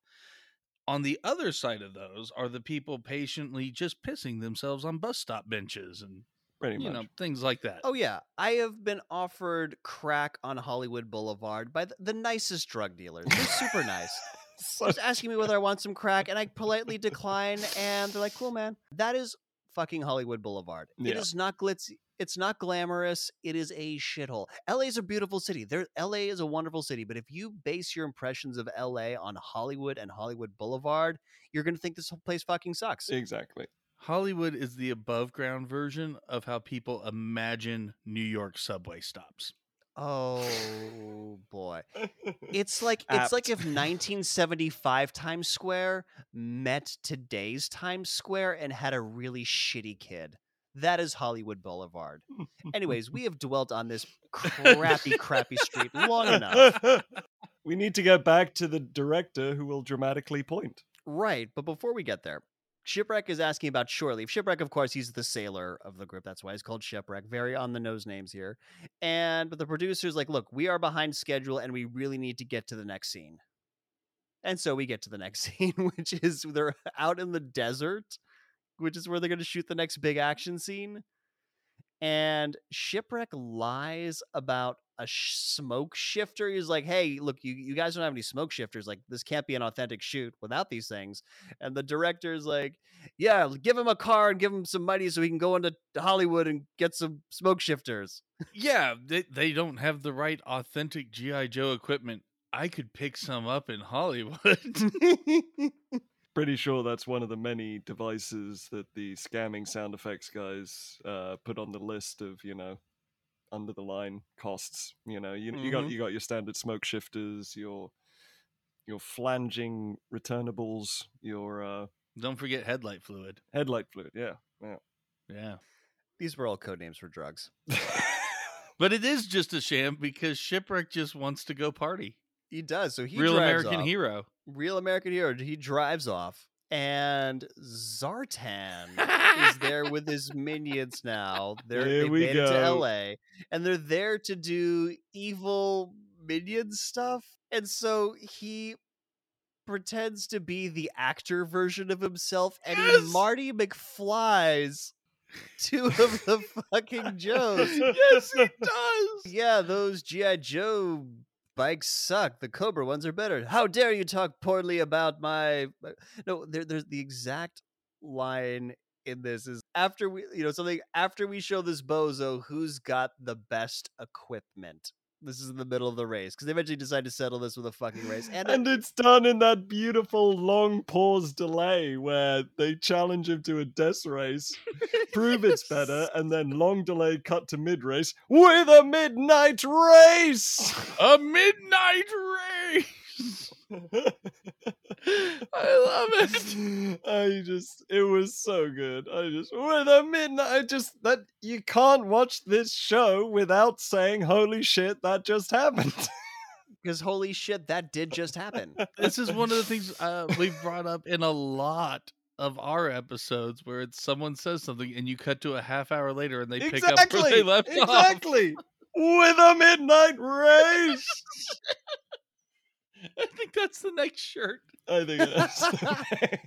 On the other side of those are the people patiently just pissing themselves on bus stop benches and pretty much things like that. Oh, yeah. I have been offered crack on Hollywood Boulevard by the nicest drug dealers. They're super nice. Just asking me whether I want some crack, and I politely decline, and they're like, cool, man. That is fucking Hollywood Boulevard. Yeah. It is not glitzy. It's not glamorous. It is a shithole. LA is a beautiful city. LA is a wonderful city. But if you base your impressions of LA on Hollywood and Hollywood Boulevard, you're going to think this whole place fucking sucks. Exactly. Hollywood is the above ground version of how people imagine New York subway stops. Oh, boy. It's like if 1975 Times Square met today's Times Square and had a really shitty kid. That is Hollywood Boulevard. Anyways, we have dwelt on this crappy street long enough. We need to get back to the director who will dramatically point. Right, but before we get there, Shipwreck is asking about shore leave. Shipwreck, of course, he's the sailor of the group. That's why he's called Shipwreck. Very on-the-nose names here. But the producer's like, look, we are behind schedule, and we really need to get to the next scene. And so we get to the next scene, which is they're out in the desert, which is where they're going to shoot the next big action scene. And Shipwreck lies about a smoke shifter. He's like, hey, look, you guys don't have any smoke shifters. Like, this can't be an authentic shoot without these things. And the director's like, yeah, give him a car and give him some money so he can go into Hollywood and get some smoke shifters. Yeah, they don't have the right authentic G.I. Joe equipment. I could pick some up in Hollywood. Pretty sure that's one of the many devices that the scamming sound effects guys put on the list of, under the line costs. You got your standard smoke shifters, your flanging returnables, your don't forget headlight fluid. Headlight fluid, yeah. These were all code names for drugs. But it is just a sham because Shipwreck just wants to go party. He does. So he Real American hero. He drives off, and Zartan is there with his minions now. They made it to LA, and they're there to do evil minion stuff. And so he pretends to be the actor version of himself, and he Marty McFly's two of the fucking Joes. Yes, he does. Yeah, those G.I. Joe bikes suck. The Cobra ones are better. How dare you talk poorly about my... No, there's the exact line in this is after we show this bozo who's got the best equipment. This is in the middle of the race because they eventually decide to settle this with a fucking race. And it's done in that beautiful long pause delay where they challenge him to a death race, prove it's better, and then long delay cut to mid race with a midnight race. A midnight race. I love it. It was so good. With a midnight, that you can't watch this show without saying, holy shit, that just happened. Because holy shit, that did just happen. This is one of the things we've brought up in a lot of our episodes where it's someone says something and you cut to a half hour later and they pick up where they left off. Exactly. With a midnight race. I think that's the next shirt. I think it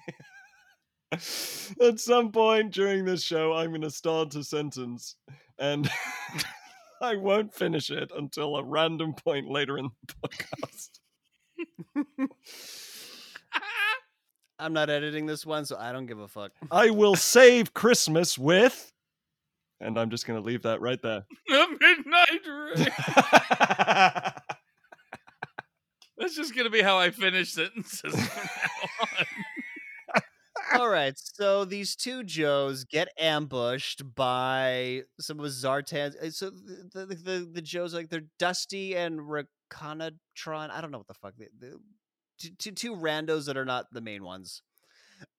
is. At some point during this show, I'm going to start a sentence and I won't finish it until a random point later in the podcast. I'm not editing this one, so I don't give a fuck. I will save Christmas with... And I'm just going to leave that right there. The midnight race. That's just going to be how I finish sentences from now on. All right, so these two Joes get ambushed by some of Zartan. So the Joes, like, they're Dusty and Reconatron. I don't know what the fuck. Two randos that are not the main ones.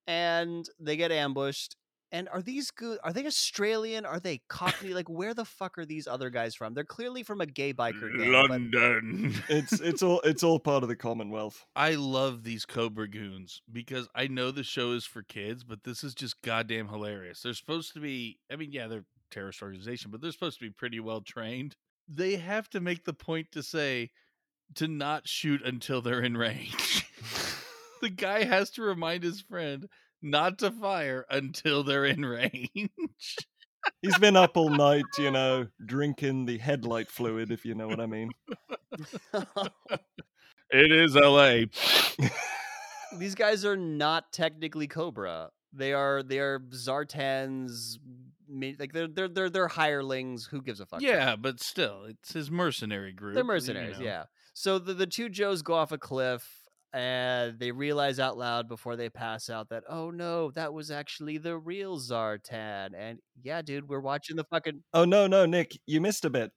And they get ambushed. And are these good? Are they Australian? Are they Cockney? Like, where the fuck are these other guys from? They're clearly from a gay biker gang. London. But... It's all part of the Commonwealth. I love these Cobra goons because I know the show is for kids, but this is just goddamn hilarious. They're supposed to be, I mean, yeah, they're a terrorist organization, but they're supposed to be pretty well trained. They have to make the point to say to not shoot until they're in range. The guy has to remind his friend not to fire until they're in range. He's been up all night, you know, drinking the headlight fluid, if you know what I mean. It is LA. These guys are not technically Cobra. They are Zartan's, like, they're hirelings. Who gives a fuck? Yeah, but still, it's his mercenary group. They're mercenaries, you know. Yeah. So the two Joes go off a cliff. And they realize out loud before they pass out that, oh no, that was actually the real Zartan. And yeah, dude, we're watching the fucking... Oh no, Nick, you missed a bit.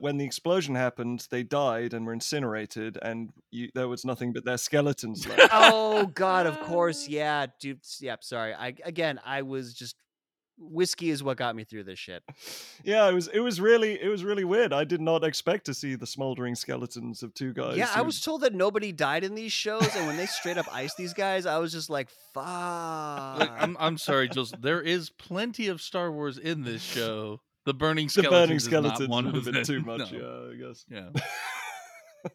When the explosion happened, they died and were incinerated, and there was nothing but their skeletons left. Oh god, of course, yeah, dude. Yep, sorry. I was just... Whiskey is what got me through this shit. Yeah, it was really weird. I did not expect to see the smoldering skeletons of two guys. Yeah, I was told that nobody died in these shows, and when they straight up iced these guys, I was just like, "Fuck." I'm sorry, Jules. There is plenty of Star Wars in this show. The burning skeletons is not one of them. Too much, no. Yeah, I guess. Yeah.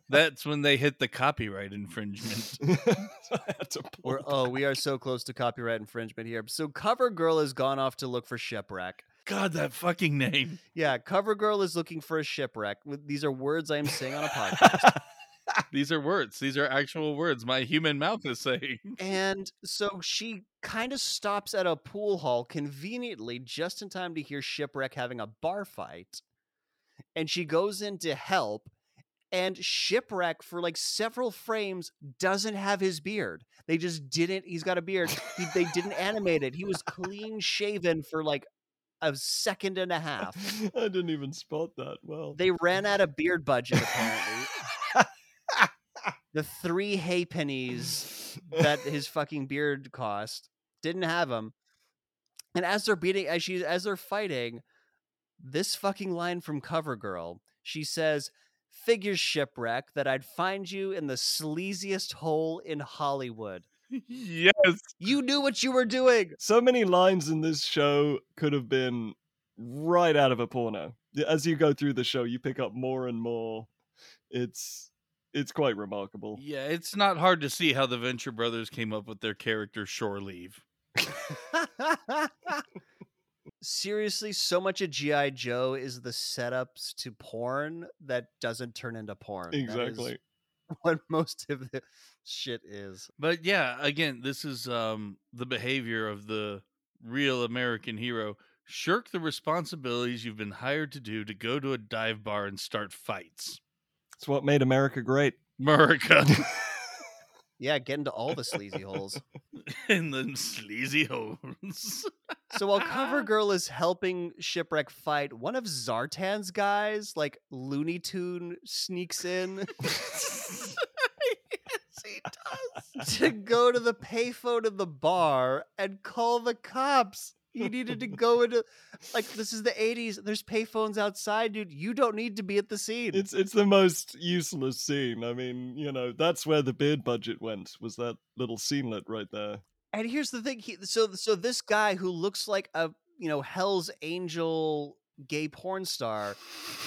That's when they hit the copyright infringement. We are so close to copyright infringement here. So Cover Girl has gone off to look for Shipwreck. God, that fucking name. Yeah, Cover Girl is looking for a shipwreck. These are words I am saying on a podcast. These are words. These are actual words my human mouth is saying. And so she kind of stops at a pool hall conveniently just in time to hear Shipwreck having a bar fight. And she goes in to help. And Shipwreck, for like several frames, doesn't have his beard. They just didn't. He's got a beard. They didn't animate it. He was clean shaven for like a second and a half. I didn't even spot that. Well, they ran out of beard budget, apparently. The 3 halfpennies that his fucking beard cost didn't have him. And as they're fighting, this fucking line from Cover Girl, she says, "Figures, Shipwreck, that I'd find you in the sleaziest hole in Hollywood." Yes. You knew what you were doing. So many lines in this show could have been right out of a porno. As you go through the show, you pick up more and more. It's quite remarkable. Yeah, it's not hard to see how the Venture Brothers came up with their character Shore Leave. Seriously, so much of G.I. Joe is the setups to porn that doesn't turn into porn. Exactly. That is what most of the shit is. But yeah, again, this is the behavior of the real American hero. Shirk the responsibilities you've been hired to do to go to a dive bar and start fights. It's what made America great. America. Yeah, get into all the sleazy holes. In the sleazy holes. So while Cover Girl is helping Shipwreck fight, one of Zartan's guys, like Looney Tune, sneaks in. Yes, he does. To go to the payphone in the bar and call the cops. He needed to go into, like, this is the 80s. There's payphones outside, dude. You don't need to be at the scene. It's the most useless scene. I mean, you know, that's where the beard budget went, was that little scenelet right there. And here's the thing. So this guy who looks like a, you know, Hell's Angel gay porn star,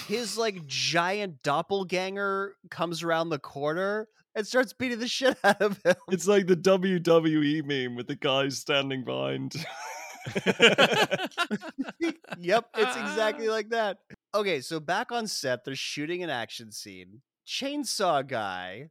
his like giant doppelganger comes around the corner and starts beating the shit out of him. It's like the WWE meme with the guys standing behind. Yep, it's exactly like that. Okay, so back on set, they're shooting an action scene. Chainsaw guy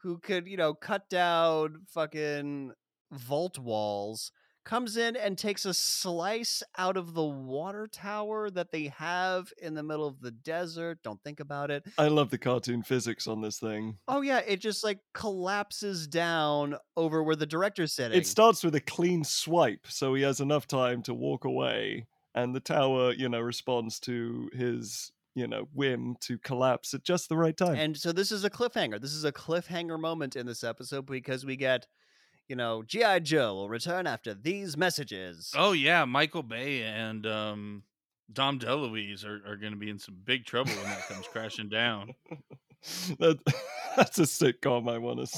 who could, you know, cut down fucking vault walls comes in and takes a slice out of the water tower that they have in the middle of the desert. Don't think about it. I love the cartoon physics on this thing. Oh yeah, it just like collapses down over where the director's sitting. It starts with a clean swipe, so he has enough time to walk away, and the tower, you know, responds to his, you know, whim to collapse at just the right time. And so this is a cliffhanger. This is a cliffhanger moment in this episode because we get, you know, G.I. Joe will return after these messages. Oh, yeah. Michael Bay and Dom DeLuise are going to be in some big trouble when that comes crashing down. That's a sitcom I want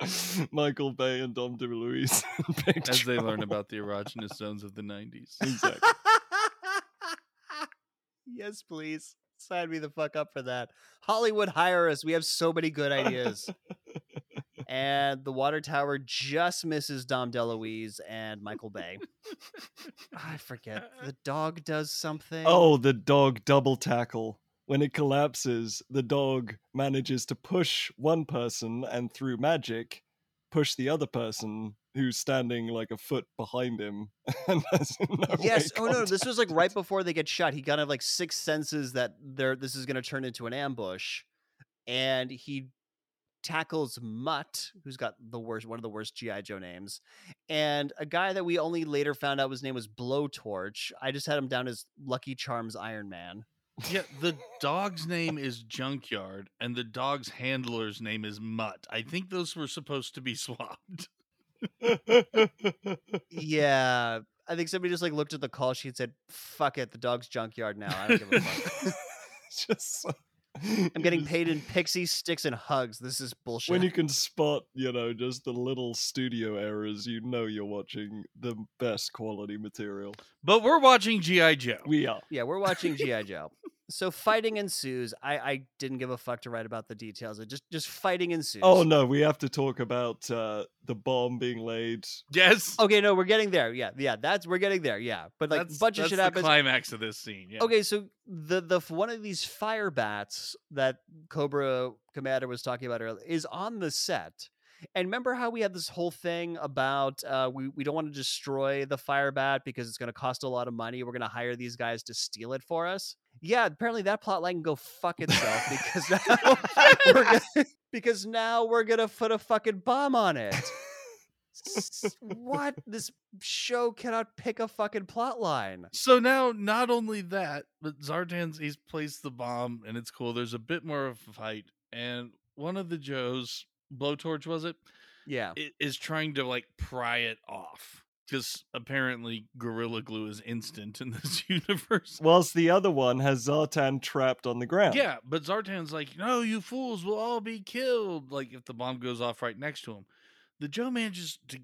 to see. Michael Bay and Dom DeLuise. As they learn about the erogenous zones of the 90s. Exactly. Yes, please. Sign me the fuck up for that. Hollywood, hire us. We have so many good ideas. And the water tower just misses Dom DeLuise and Michael Bay. I forget. The dog does something. Oh, the dog double tackle. When it collapses, the dog manages to push one person and through magic, push the other person who's standing like a foot behind him. And that's no yes. Oh, no. This was like right before they get shot. He kind of like sixth senses that this is going to turn into an ambush. And he tackles Mutt, who's got one of the worst G.I. Joe names, and a guy that we only later found out his name was Blowtorch. I just had him down as Lucky Charms Iron Man. Yeah, the dog's name is Junkyard, and the dog's handler's name is Mutt. I think those were supposed to be swapped. Yeah, I think somebody just like looked at the call sheet and said, "Fuck it, the dog's Junkyard now. I don't give a fuck." Just. I'm getting paid in pixie sticks and hugs. This is bullshit. When you can spot, you know, just the little studio errors, you know you're watching the best quality material. But we're watching G.I. Joe. We are. Yeah, we're watching G.I. Joe. So fighting ensues. I didn't give a fuck to write about the details. Just fighting ensues. Oh, no, we have to talk about the bomb being laid. Yes. Okay, no, we're getting there. Yeah, we're getting there. Yeah, but like a bunch of shit happens. That's the climax of this scene. Yeah. Okay, so the one of these Firebats that Cobra Commander was talking about earlier is on the set. And remember how we had this whole thing about we don't want to destroy the Firebat because it's going to cost a lot of money. We're going to hire these guys to steal it for us. Yeah, apparently that plot line can go fuck itself because now we're gonna put a fucking bomb on it. What? This show cannot pick a fucking plot line. So now, not only that, but he's placed the bomb, and it's cool. There's a bit more of a fight, and one of the Joes, Blowtorch, was it? Yeah, is trying to like pry it off. Because apparently Gorilla Glue is instant in this universe. Whilst the other one has Zartan trapped on the ground. Yeah, but Zartan's like, no, you fools will all be killed. Like, if the bomb goes off right next to him. The Joe manages to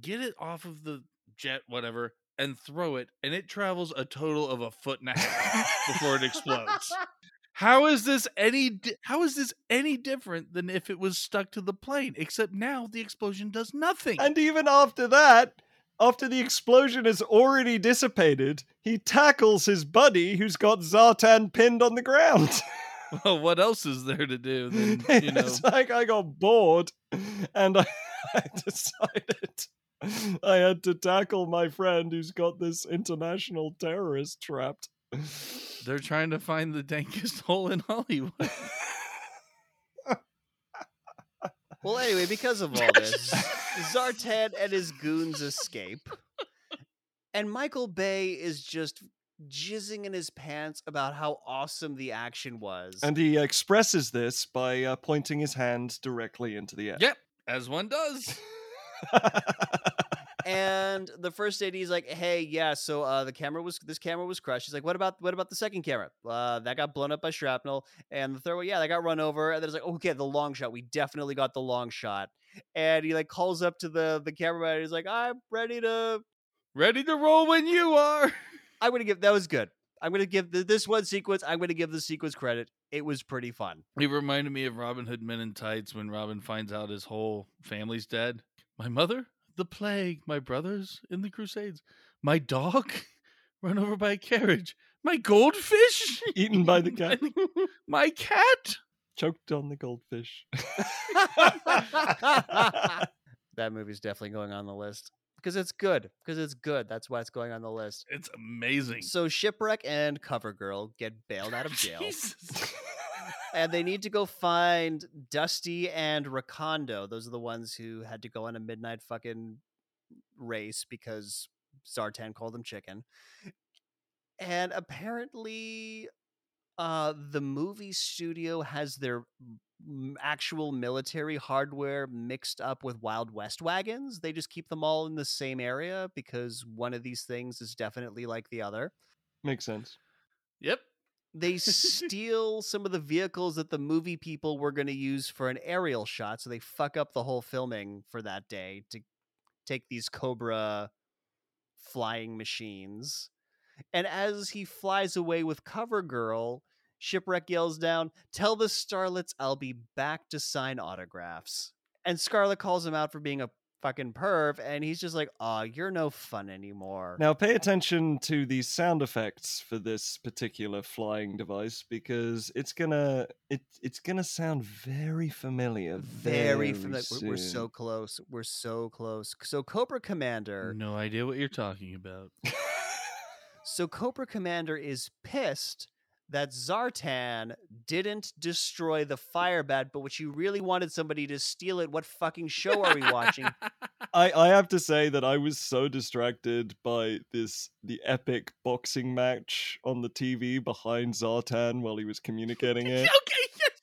get it off of the jet, whatever, and throw it. And it travels a total of a foot and a half before it explodes. How is this any different than if it was stuck to the plane? Except now the explosion does nothing. And even after that... After the explosion has already dissipated, he tackles his buddy who's got Zartan pinned on the ground. Well, what else is there to do? Then, you know. It's like I got bored and I decided I had to tackle my friend who's got this international terrorist trapped. They're trying to find the dankest hole in Hollywood. Well, anyway, because of all this, Zartan and his goons escape, and Michael Bay is just jizzing in his pants about how awesome the action was. And he expresses this by pointing his hand directly into the air. Yep, as one does. And the first AD is like, hey, yeah, so this camera was crushed. He's like, what about the second camera? That got blown up by shrapnel. And the third one, yeah, that got run over. And then it's like, okay, the long shot. We definitely got the long shot. And he like calls up to the cameraman and he's like, I'm ready to roll when you are. I'm going to give the sequence credit. It was pretty fun. It reminded me of Robin Hood Men in Tights when Robin finds out his whole family's dead. My mother, the plague, my brothers in the Crusades, my dog run over by a carriage, my goldfish eaten by the cat, my cat choked on the goldfish. That movie's definitely going on the list. Because it's good. That's why it's going on the list. It's amazing. So Shipwreck and Cover Girl get bailed out of jail. And they need to go find Dusty and Recondo. Those are the ones who had to go on a midnight fucking race because Zartan called them chicken. And apparently the movie studio has their actual military hardware mixed up with Wild West wagons. They just keep them all in the same area because one of these things is definitely like the other. Makes sense. Yep. They steal some of the vehicles that the movie people were going to use for an aerial shot, so they fuck up the whole filming for that day to take these Cobra flying machines. And as he flies away with Cover Girl, Shipwreck yells down, "Tell the starlets I'll be back to sign autographs." And Scarlet calls him out for being a fucking perv, and he's just like, "Aw, you're no fun anymore." Now pay attention to the sound effects for this particular flying device, because it's gonna sound very familiar. Very familiar. We're so close. We're so close. So Cobra Commander. No idea what you're talking about. So Cobra Commander is pissed that Zartan didn't destroy the Firebat, but which you really wanted somebody to steal it. What fucking show are we watching? I have to say that I was so distracted by the epic boxing match on the TV behind Zartan while he was communicating it. Okay, yes.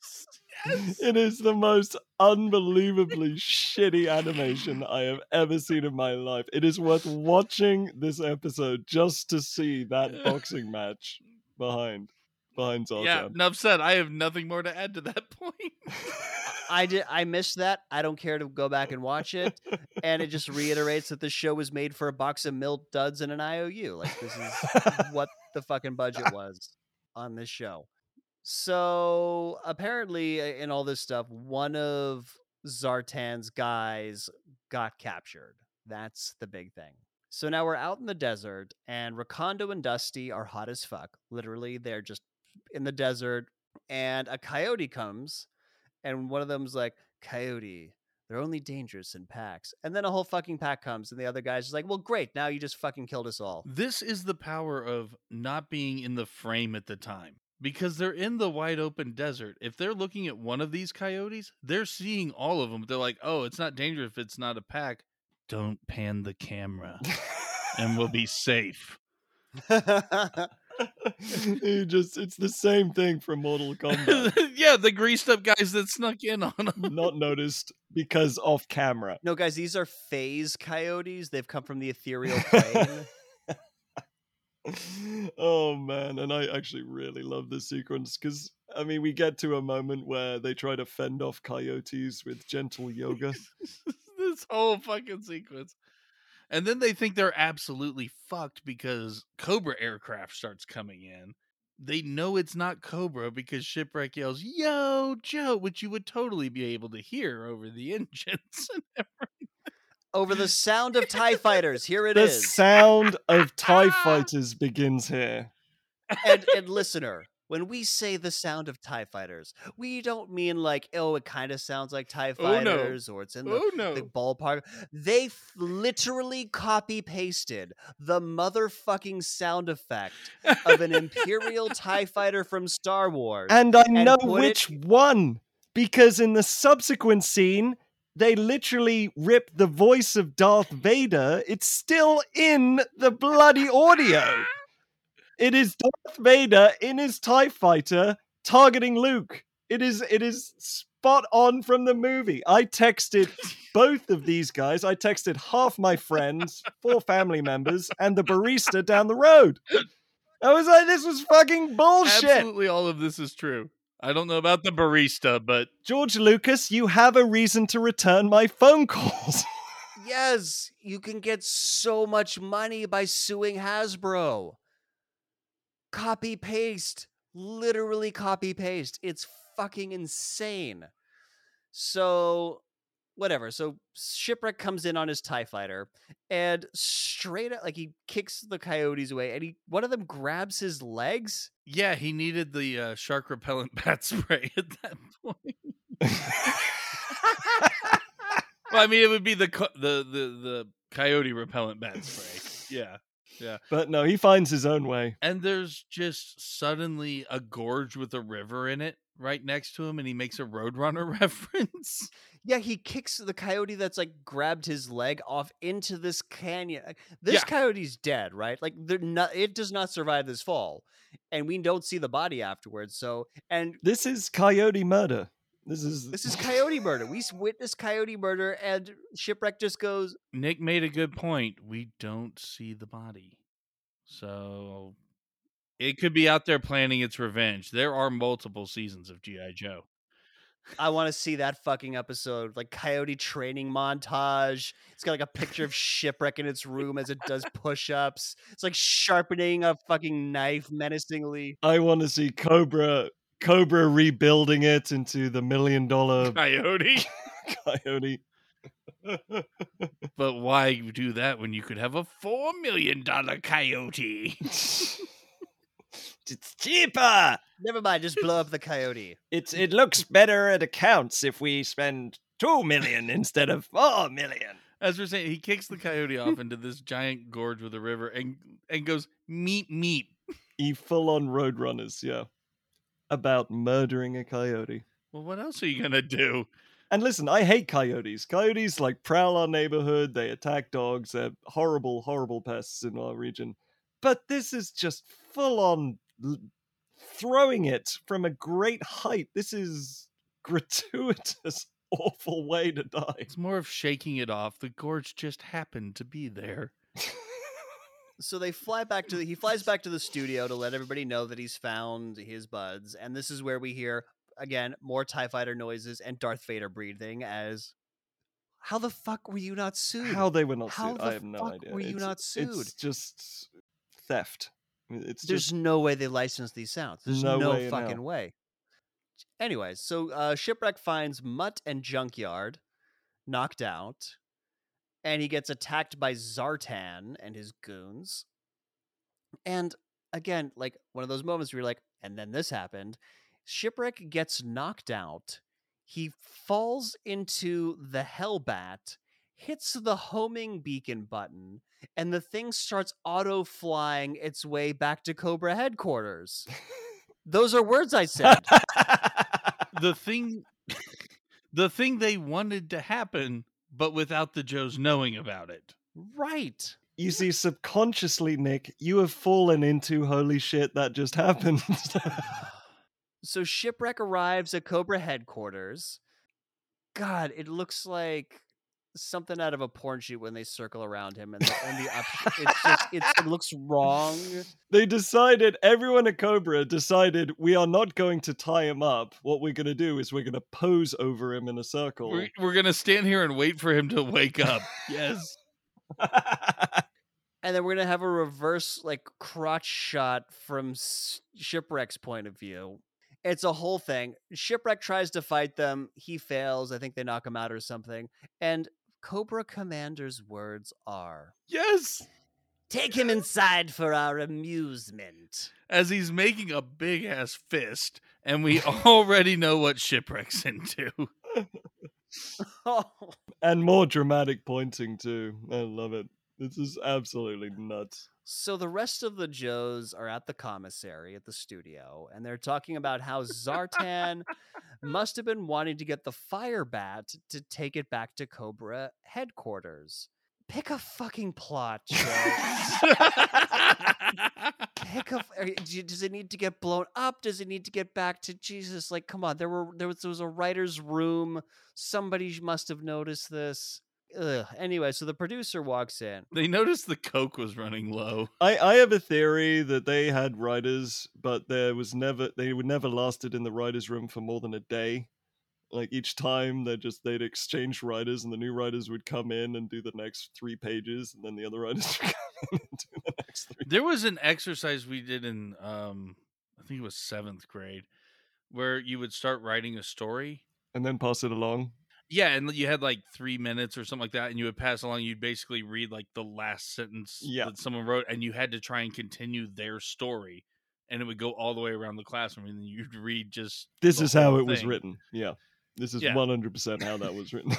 It is the most unbelievably shitty animation I have ever seen in my life. It is worth watching this episode just to see that boxing match behind Zartan. Yeah, enough said. I have nothing more to add to that point. I missed that. I don't care to go back and watch it. And it just reiterates that this show was made for a box of milk duds and an IOU. Like, this is what the fucking budget was on this show. So apparently in all this stuff, one of Zartan's guys got captured. That's the big thing. So now we're out in the desert, and Recondo and Dusty are hot as fuck. Literally, they're just in the desert, and a coyote comes, and one of them's like, "Coyote, they're only dangerous in packs." And then a whole fucking pack comes, and the other guy's just like, "Well, great, now you just fucking killed us all." This is the power of not being in the frame at the time, because they're in the wide open desert. If they're looking at one of these coyotes, they're seeing all of them. They're like, "Oh, it's not dangerous if it's not a pack. Don't pan the camera, and we'll be safe." It's the same thing from Mortal Kombat. Yeah, the greased up guys that snuck in on them. Not noticed because off camera. No, guys, these are phase coyotes. They've come from the ethereal plane. Oh, man. And I actually really love this sequence because, I mean, we get to a moment where they try to fend off coyotes with gentle yoga. This whole fucking sequence. And then they think they're absolutely fucked because Cobra aircraft starts coming in. They know it's not Cobra because Shipwreck yells, "Yo, Joe," which you would totally be able to hear over the engines and everything. Over the sound of TIE fighters. Here it is. The sound of TIE fighters begins here. And listener, when we say the sound of TIE fighters, we don't mean like, "Oh, it kind of sounds like TIE fighters," or it's in the ballpark. They literally copy pasted the motherfucking sound effect of an Imperial TIE fighter from Star Wars. And I know which one, because in the subsequent scene, they literally rip the voice of Darth Vader. It's still in the bloody audio. It is Darth Vader in his TIE fighter targeting Luke. It is spot on from the movie. I texted both of these guys. I texted half my friends, 4 family members, and the barista down the road. I was like, this was fucking bullshit. Absolutely all of this is true. I don't know about the barista, but... George Lucas, you have a reason to return my phone calls. Yes, you can get so much money by suing Hasbro. Copy paste. Literally copy paste. It's fucking insane. So, whatever. So, Shipwreck comes in on his TIE fighter and straight up, like, he kicks the coyotes away and one of them grabs his legs. Yeah, he needed the shark repellent bat spray at that point. Well, I mean, it would be the coyote repellent bat spray. Yeah. Yeah. But no, he finds his own way. And there's just suddenly a gorge with a river in it right next to him, and he makes a Roadrunner reference. Yeah, he kicks the coyote that's like grabbed his leg off into this canyon. Coyote's dead, right? Like, it does not survive this fall. And we don't see the body afterwards. This is coyote murder. This is coyote murder. We witness coyote murder, and Shipwreck just goes... Nick made a good point. We don't see the body. So it could be out there planning its revenge. There are multiple seasons of G.I. Joe. I want to see that fucking episode. Like, coyote training montage. It's got like a picture of Shipwreck in its room as it does push-ups. It's like sharpening a fucking knife menacingly. I want to see Cobra rebuilding it into the $1 million coyote. But why do that when you could have a $4 million coyote? It's cheaper. Never mind, just blow up the coyote. It looks better at accounts if we spend $2 million instead of $4 million. As we're saying, he kicks the coyote off into this giant gorge with a river and goes meep. He full on Roadrunners, yeah. About murdering a coyote. Well, what else are you gonna do? And listen, I hate coyotes. Coyotes, like, prowl our neighborhood. They attack dogs. They're horrible, horrible pests in our region. But this is just full-on throwing it from a great height. This is gratuitous, awful way to die. It's more of shaking it off. The gorge just happened to be there. So they he flies back to the studio to let everybody know that he's found his buds. And this is where we hear, again, more TIE fighter noises and Darth Vader breathing as, how the fuck were you not sued? How they were not sued, I have no idea. How the fuck were you not sued? It's just theft. There's no way they license these sounds. There's no fucking way. Anyways, so Shipwreck finds Mutt and Junkyard knocked out. And he gets attacked by Zartan and his goons. And again, like one of those moments where you're like, and then this happened. Shipwreck gets knocked out. He falls into the Hellbat, hits the homing beacon button, and the thing starts auto-flying its way back to Cobra headquarters. Those are words I said. The thing they wanted to happen, but without the Joes knowing about it. Right. You see, subconsciously, Nick, you have fallen into, holy shit, that just happened. So Shipwreck arrives at Cobra headquarters. God, it looks like something out of a porn shoot when they circle around him. It looks wrong. They decided, everyone at Cobra decided, we are not going to tie him up. What we're going to do is we're going to pose over him in a circle. We're going to stand here and wait for him to wake up. Yes. And then we're going to have a reverse, like, crotch shot from Shipwreck's point of view. It's a whole thing. Shipwreck tries to fight them. He fails. I think they knock him out or something. And Cobra Commander's words are, yes! Take him inside for our amusement. As he's making a big-ass fist, and we already know what Shipwreck's into. And more dramatic pointing, too. I love it. This is absolutely nuts. So the rest of the Joes are at the commissary at the studio, and they're talking about how Zartan must have been wanting to get the Firebat to take it back to Cobra headquarters. Pick a fucking plot, Joe. pick a does it need to get blown up? Does it need to get back to Jesus? Like, come on, there was a writer's room. Somebody must have noticed this. Ugh. Anyway, so the producer walks in. They noticed the Coke was running low. I have a theory that they had writers, but they were never lasted in the writers' room for more than a day. Like each time they'd exchange writers, and the new writers would come in and do the next 3 pages, and then the other writers would come in and do the next 3. There was an exercise we did in I think it was 7th grade, where you would start writing a story and then pass it along. Yeah, and you had like 3 minutes or something like that, and you would pass along. You'd basically read like the last sentence that someone wrote, and you had to try and continue their story, and it would go all the way around the classroom, and then you'd read just this is how it was written. Yeah, this is 100% how that was written.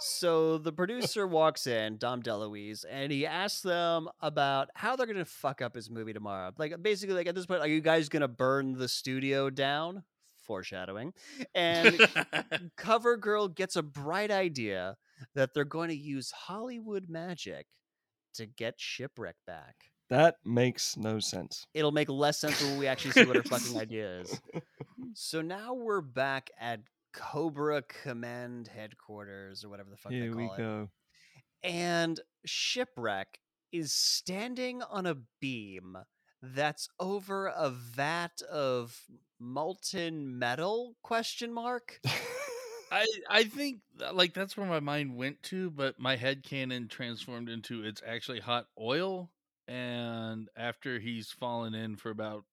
So the producer walks in, Dom DeLuise, and he asks them about how they're gonna fuck up his movie tomorrow. Like basically, like at this point, are you guys gonna burn the studio down? Foreshadowing. And Cover Girl gets a bright idea that they're going to use Hollywood magic to get Shipwreck back. That makes no sense. It'll make less sense when we actually see what her fucking idea is. So now we're back at Cobra Command headquarters or whatever the fuck they call it. Here we go. And Shipwreck is standing on a beam that's over a vat of molten metal ? I think like that's where my mind went to, but my headcanon transformed into it's actually hot oil, and after he's fallen in for about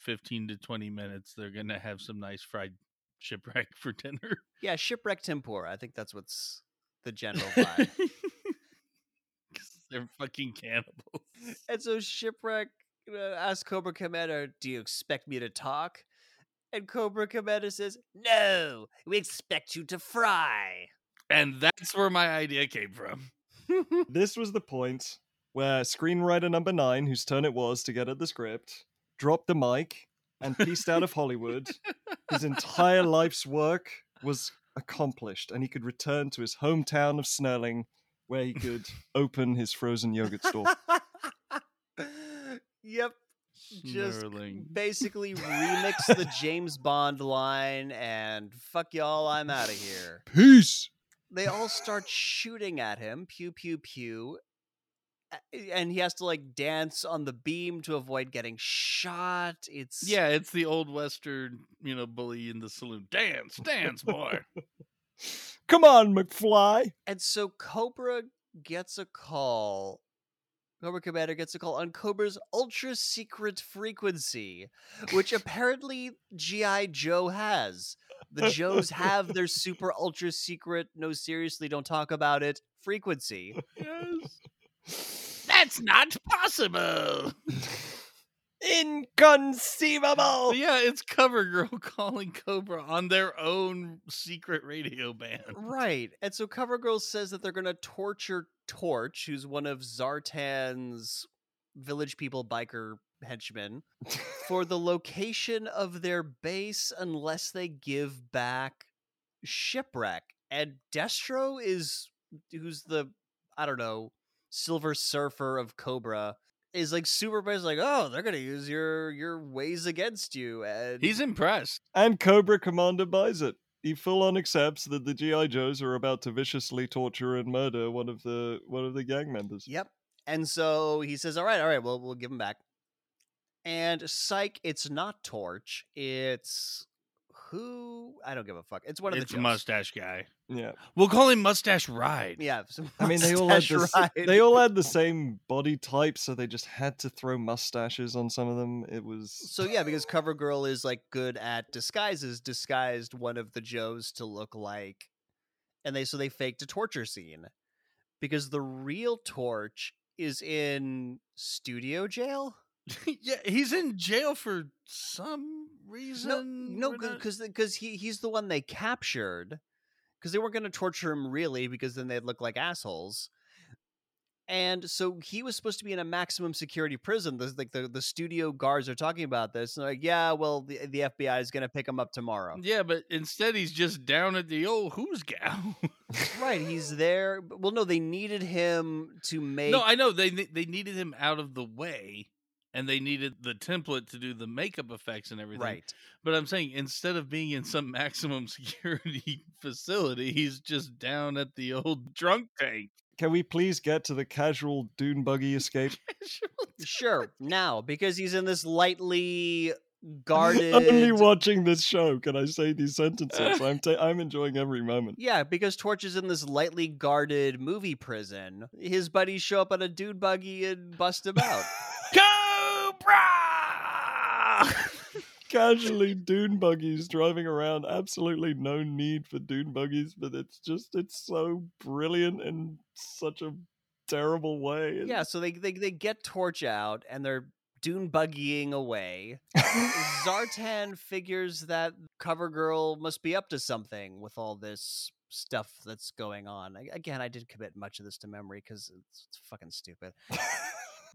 15 to 20 minutes they're gonna have some nice fried shipwreck for dinner. Yeah, shipwreck tempura. I think that's what's the general vibe. They're fucking cannibals. And so Shipwreck ask Cobra Commander, do you expect me to talk? And Cobra Commander says, no, we expect you to fry. And that's where my idea came from. This was the point where screenwriter number 9, whose turn it was to get at the script, dropped the mic and peaced out of Hollywood. His entire life's work was accomplished, and he could return to his hometown of Snurling, where he could open his frozen yogurt store. Yep. Just Snurling. Basically remix the James Bond line and fuck y'all, I'm out of here. Peace. They all start shooting at him. Pew, pew, pew. And he has to like dance on the beam to avoid getting shot. It's the old Western, bully in the saloon. Dance, dance, boy. Come on, McFly. And so Cobra Commander gets a call on Cobra's ultra-secret frequency, which apparently G.I. Joe has. The Joes have their super ultra-secret, no, seriously, don't talk about it, frequency. Yes. That's not possible! Inconceivable! Yeah, it's Cover Girl calling Cobra on their own secret radio band. Right, and so Cover Girl says that they're going to torture Torch, who's one of Zartan's village people biker henchmen, for the location of their base unless they give back Shipwreck. And Destro who's the Silver Surfer of Cobra, is like super impressed, like, oh, they're gonna use your ways against you, and he's impressed. And Cobra Commander buys it. He full on accepts that the G.I. Joes are about to viciously torture and murder one of the gang members. Yep. And so he says, all right, we'll give him back. And psych, it's not Torch. It's who? I don't give a fuck. It's one of the Joes. It's a mustache guy. Yeah. We'll call him Mustache Ride. Yeah. They all had the same body type, so they just had to throw mustaches on some of them. It was because Cover Girl is like good at disguises, disguised one of the Joes to look like, and they faked a torture scene because the real Torch is in studio jail. Yeah, he's in jail for some reason. No, because he's the one they captured. Because they weren't going to torture him, really, because then they'd look like assholes. And so he was supposed to be in a maximum security prison. The studio guards are talking about this. And they're like, yeah, well, the FBI is going to pick him up tomorrow. Yeah, but instead he's just down at the old Who's Gal. Right, he's there. Well, no, they needed him to make... No, I know. They needed him out of the way. and they needed the template to do the makeup effects and everything. Right. But I'm saying instead of being in some maximum security facility, he's just down at the old drunk tank. Can we please get to the casual dune buggy escape? Sure, now, because he's in this lightly guarded... Only watching this show can I say these sentences. I'm enjoying every moment. Yeah, because Torch is in this lightly guarded movie prison. His buddies show up on a dune buggy and bust him out. Cobra! Casually dune buggies driving around. Absolutely no need for dune buggies, but it's so brilliant in such a terrible way. Yeah, so they get Torch out and they're dune buggying away. Zartan figures that Cover Girl must be up to something with all this stuff that's going on. Again, I did commit much of this to memory because it's fucking stupid.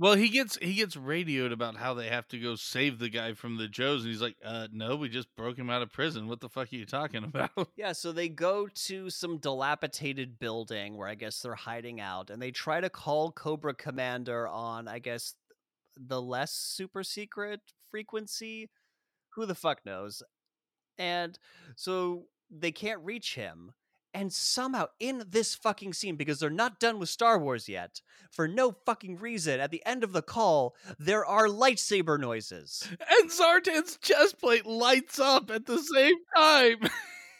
Well, he gets radioed about how they have to go save the guy from the Joes, and he's like, no, we just broke him out of prison. What the fuck are you talking about? Yeah, so they go to some dilapidated building where I guess they're hiding out, and they try to call Cobra Commander on, I guess, the less super secret frequency. Who the fuck knows? And so they can't reach him. And somehow in this fucking scene, because they're not done with Star Wars yet, for no fucking reason, at the end of the call, there are lightsaber noises. And Zartan's chest plate lights up at the same time.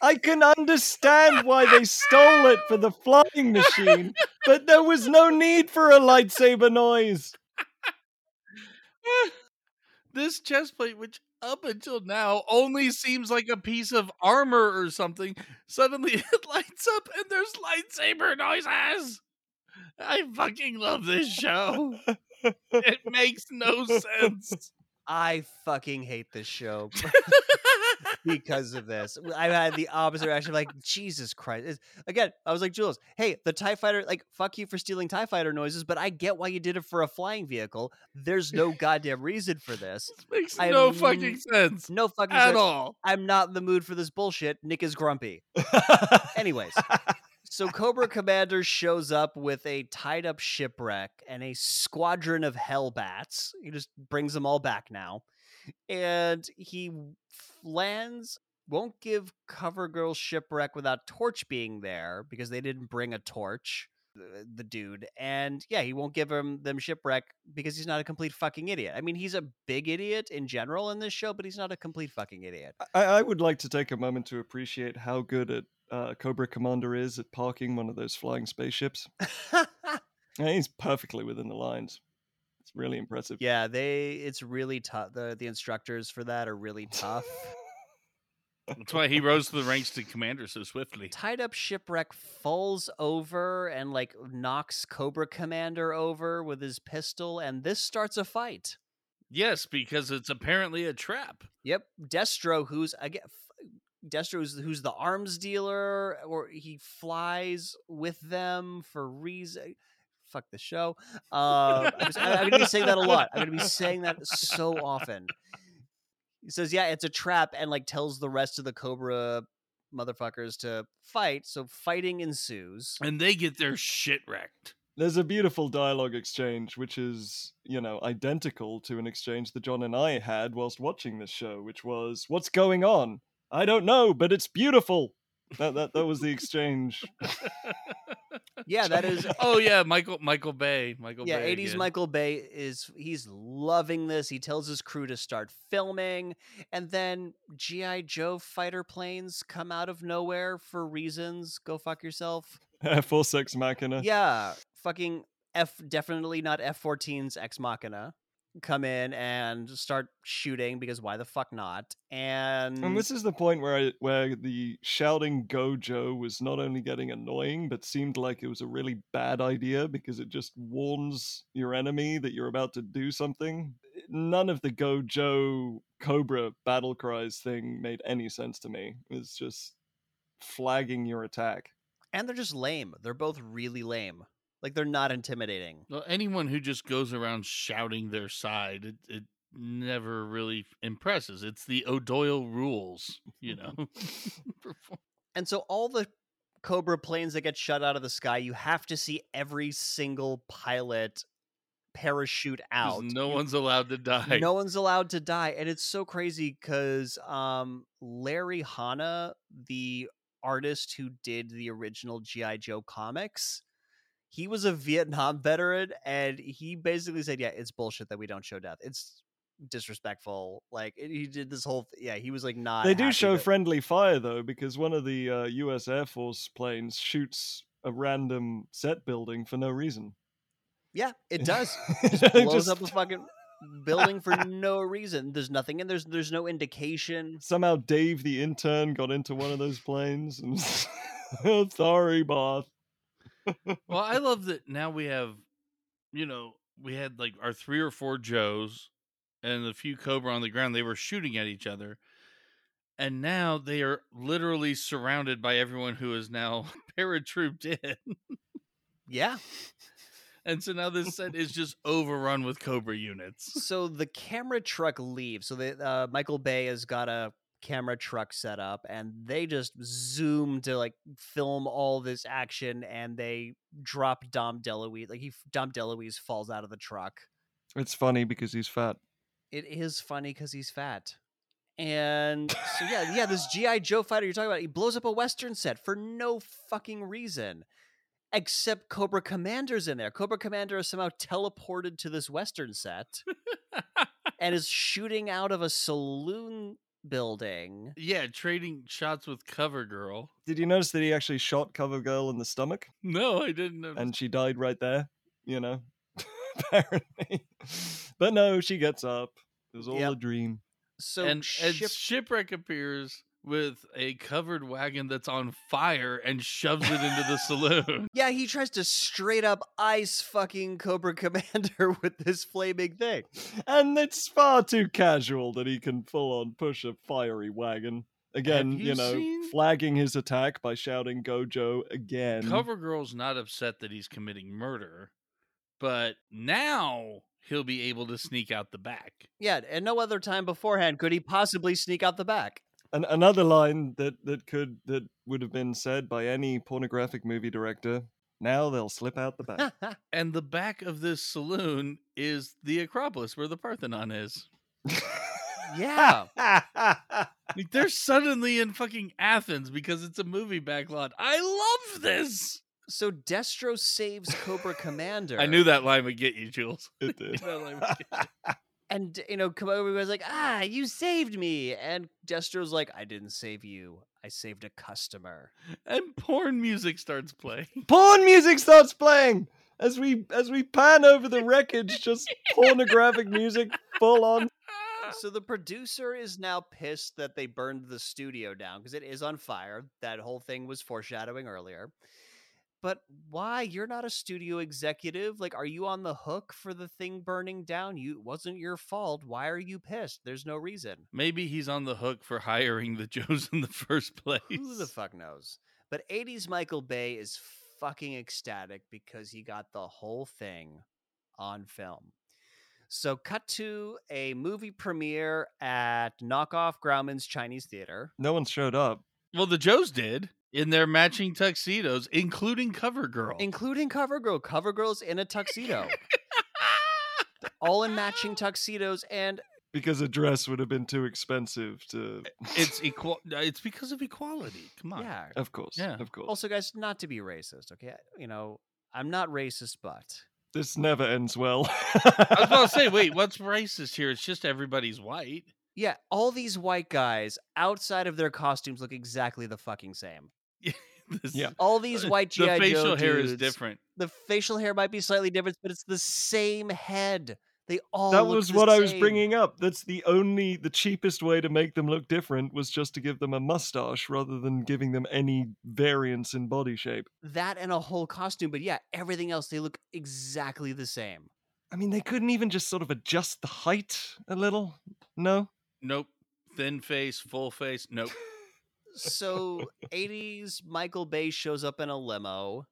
I can understand why they stole it for the flying machine, but there was no need for a lightsaber noise. This chest plate, which up until now only seems like a piece of armor or something, suddenly it lights up and there's lightsaber noises. I fucking love this show. It makes no sense. I fucking hate this show because of this. I had the opposite reaction, like, Jesus Christ. Again, I was like, Jules, hey, the TIE Fighter, like, fuck you for stealing TIE Fighter noises, but I get why you did it for a flying vehicle. There's no goddamn reason for this. This makes no fucking sense. No fucking sense. At all. I'm not in the mood for this bullshit. Nick is grumpy. Anyways. So Cobra Commander shows up with a tied-up Shipwreck and a squadron of Hellbats. He just brings them all back now. And he lands, won't give Cover Girl Shipwreck without Torch being there, because they didn't bring a Torch, the dude. And yeah, he won't give them Shipwreck because he's not a complete fucking idiot. I mean, he's a big idiot in general in this show, but he's not a complete fucking idiot. I would like to take a moment to appreciate how good at Cobra Commander is at parking one of those flying spaceships. He's perfectly within the lines. It's really impressive. Yeah, it's really tough. The instructors for that are really tough. That's why he rose to the ranks to commander so swiftly. Tied up Shipwreck falls over and like knocks Cobra Commander over with his pistol, and this starts a fight. Yes, because it's apparently a trap. Yep, Destro, who's the arms dealer, or he flies with them for reason. Fuck the show. I'm going to be saying that a lot. I'm going to be saying that so often. He says, yeah, it's a trap, and like tells the rest of the Cobra motherfuckers to fight. So fighting ensues. And they get their shit wrecked. There's a beautiful dialogue exchange, which is, you know, identical to an exchange that John and I had whilst watching this show, which was, what's going on? I don't know, but it's beautiful. That was the exchange. Yeah, that is. Oh yeah, Michael Bay. Bay. 80s again. Michael Bay he's loving this. He tells his crew to start filming, and then G.I. Joe fighter planes come out of nowhere for reasons. Go fuck yourself. Force Ex Machina. Yeah, fucking definitely not F-14's Ex Machina. Come in and start shooting, because why the fuck not? And this is the point where the shouting "Go Joe" was not only getting annoying, but seemed like it was a really bad idea, because it just warns your enemy that you're about to do something. None of the "Go Joe" Cobra battle cries thing made any sense to me. It's just flagging your attack. And they're just lame. They're both really lame. Like, they're not intimidating. Well, anyone who just goes around shouting their side, it never really impresses. It's the O'Doyle rules, you know. And so all the Cobra planes that get shot out of the sky, you have to see every single pilot parachute out. No one's allowed to die. No one's allowed to die. And it's so crazy because Larry Hanna, the artist who did the original G.I. Joe comics, he was a Vietnam veteran, and he basically said, yeah, it's bullshit that we don't show death. It's disrespectful. Like, he did this whole he was like, not they do show friendly fire though, because one of the U.S. Air Force planes shoots a random set building for no reason. Yeah, it does. It blows up a fucking building for no reason. There's nothing, and there's no indication. Somehow Dave the intern got into one of those planes and sorry, boss. Well, I love that now we have, you know, we had like our 3 or 4 Joes and a few Cobra on the ground. They were shooting at each other. And now they are literally surrounded by everyone who is now paratrooped in. Yeah. And so now this set is just overrun with Cobra units. So the camera truck leaves. So they, Michael Bay has got a camera truck set up, and they just zoom to like film all this action, and they drop Dom DeLuise. Like Dom DeLuise falls out of the truck. It's funny because he's fat. It is funny because he's fat. And so, yeah, this G.I. Joe fighter you're talking about, he blows up a Western set for no fucking reason. Except Cobra Commander's in there. Cobra Commander is somehow teleported to this Western set and is shooting out of a saloon building. Yeah, trading shots with Cover Girl. Did you notice that he actually shot Cover Girl in the stomach? No, I didn't notice. And she died right there, you know, apparently. But no, she gets up. It was all a dream. So and Shipwreck appears with a covered wagon that's on fire and shoves it into the saloon. Yeah, he tries to straight up ice fucking Cobra Commander with this flaming thing. And it's far too casual that he can full on push a fiery wagon. Again, flagging his attack by shouting "Go Joe" again. Cover Girl's not upset that he's committing murder, but now he'll be able to sneak out the back. Yeah, and no other time beforehand could he possibly sneak out the back. And another line that would have been said by any pornographic movie director: now they'll slip out the back. And the back of this saloon is the Acropolis, where the Parthenon is. Yeah. Like, they're suddenly in fucking Athens because it's a movie backlot. I love this. So Destro saves Cobra Commander. I knew that line would get you, Jules. It did. And, you know, Cobra was like, you saved me. And Destro's like, I didn't save you. I saved a customer. And porn music starts playing. As we pan over the wreckage, just pornographic music full on. So the producer is now pissed that they burned the studio down because it is on fire. That whole thing was foreshadowing earlier. But why? You're not a studio executive. Like, are you on the hook for the thing burning down? It wasn't your fault. Why are you pissed? There's no reason. Maybe he's on the hook for hiring the Joes in the first place. Who the fuck knows? But 80s Michael Bay is fucking ecstatic because he got the whole thing on film. So cut to a movie premiere at Knockoff Grauman's Chinese Theater. No one showed up. Well, the Joes did. In their matching tuxedos, including Cover Girl. Cover Girl's in a tuxedo. All in matching tuxedos, and because a dress would have been too expensive to. It's because of equality. Come on. Yeah. Of course. Also, guys, not to be racist, okay? You know, I'm not racist, but this never ends well. I was about to say, wait, what's racist here? It's just everybody's white. Yeah, all these white guys outside of their costumes look exactly the fucking same. All these white G.I. Joe dudes. The facial hair is different. The facial hair might be slightly different, but it's the same head. They all That look was the what same. I was bringing up. That's the cheapest way to make them look different was just to give them a mustache rather than giving them any variance in body shape. That and a whole costume, but yeah, everything else, they look exactly the same. I mean, they couldn't even just sort of adjust the height a little? No? Nope. Thin face, full face, nope. So 80s Michael Bay shows up in a limo,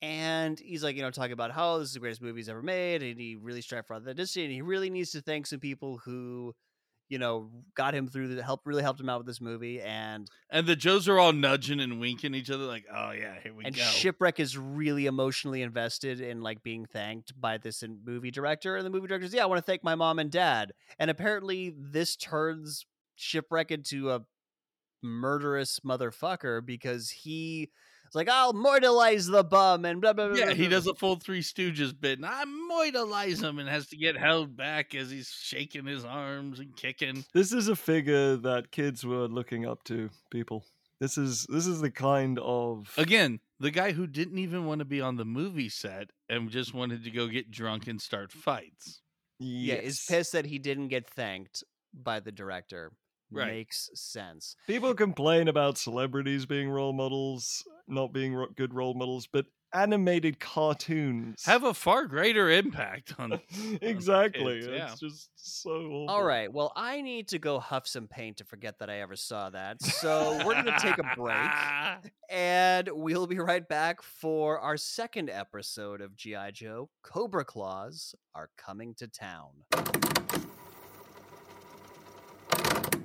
and he's like, you know, talking about how this is the greatest movie he's ever made, and he really strived for authenticity, and he really needs to thank some people who, you know, got him through the help, really helped him out with this movie. And the Joes are all nudging and winking each other like, oh yeah, here we go. And Shipwreck is really emotionally invested in like being thanked by this movie director. And the movie director's, yeah, I want to thank my mom and dad. And apparently this turns Shipwreck into a murderous motherfucker because he... It's like, I'll mortalize the bum and blah, blah, blah. Yeah, he does a full Three Stooges bit, and I mortalize him and has to get held back as he's shaking his arms and kicking. This is a figure that kids were looking up to, people. This is the kind of... Again, the guy who didn't even want to be on the movie set and just wanted to go get drunk and start fights. Yes. Yeah, is pissed that he didn't get thanked by the director. Right. Makes sense. People complain about celebrities being role models, not being good role models, but animated cartoons have a far greater impact on exactly. Kids, yeah. It's just so awful. All right, well, I need to go huff some paint to forget that I ever saw that. So we're going to take a break, and we'll be right back for our second episode of G.I. Joe. Cobra Claws are coming to town.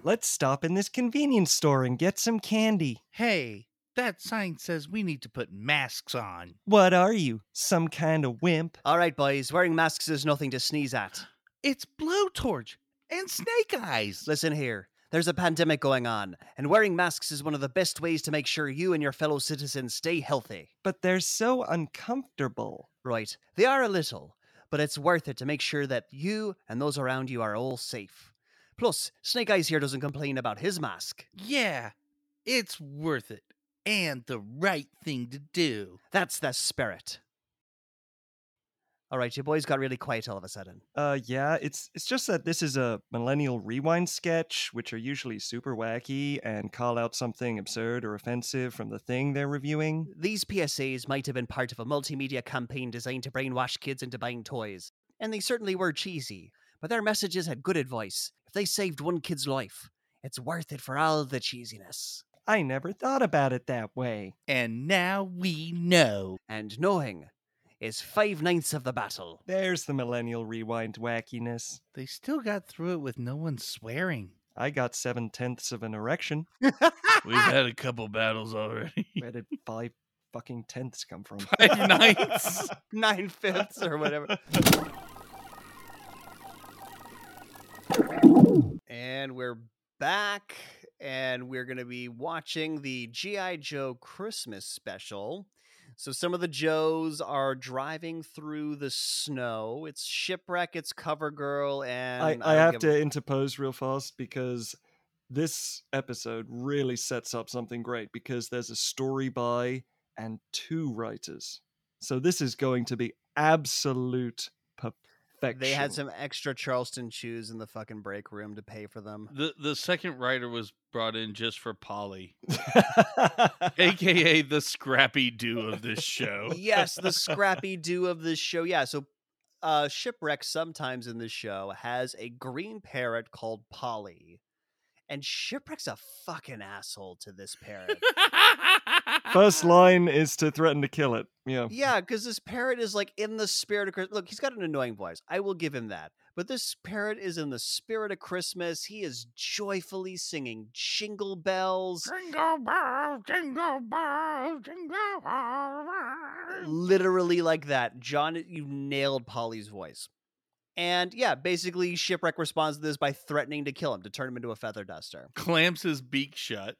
Let's stop in this convenience store and get some candy. Hey, that sign says we need to put masks on. What are you, some kind of wimp? All right, boys, wearing masks is nothing to sneeze at. It's Blowtorch and Snake Eyes. Listen here, there's a pandemic going on, and wearing masks is one of the best ways to make sure you and your fellow citizens stay healthy. But they're so uncomfortable. Right, they are a little, but it's worth it to make sure that you and those around you are all safe. Plus, Snake Eyes here doesn't complain about his mask. Yeah, it's worth it. And the right thing to do. That's the spirit. All right, your boys got really quiet all of a sudden. Yeah, it's just that this is a millennial rewind sketch, which are usually super wacky and call out something absurd or offensive from the thing they're reviewing. These PSAs might have been part of a multimedia campaign designed to brainwash kids into buying toys. And they certainly were cheesy, but their messages had good advice. They saved one kid's life. It's worth it for all of the cheesiness. I never thought about it that way. And now we know. And knowing is 5/9 of the battle. There's the millennial rewind wackiness. They still got through it with no one swearing. I got 7/10 of an erection. We've had a couple battles already. Where did 5/10 come from? 5/9? 9/5 or whatever. And we're back, and we're going to be watching the G.I. Joe Christmas special. So some of the Joes are driving through the snow. It's Shipwreck, it's Cover Girl, and... I have to interpose real fast, because this episode really sets up something great, because there's a story by and two writers. So this is going to be absolute perfection. They had some extra Charleston shoes in the fucking break room to pay for them. The second writer was brought in just for Polly, aka the Scrappy Doo of this show. Yes, the Scrappy Doo of this show. Yeah, so Shipwreck sometimes in this show has a green parrot called Polly, and Shipwreck's a fucking asshole to this parrot. First line is to threaten to kill it. Yeah. Yeah, because this parrot is like in the spirit of Christmas. Look, he's got an annoying voice. I will give him that. But this parrot is in the spirit of Christmas. He is joyfully singing jingle bells. Jingle bells, jingle bells, jingle bells. Literally like that. John, you nailed Polly's voice. And yeah, basically Shipwreck responds to this by threatening to kill him, to turn him into a feather duster. Clamps his beak shut.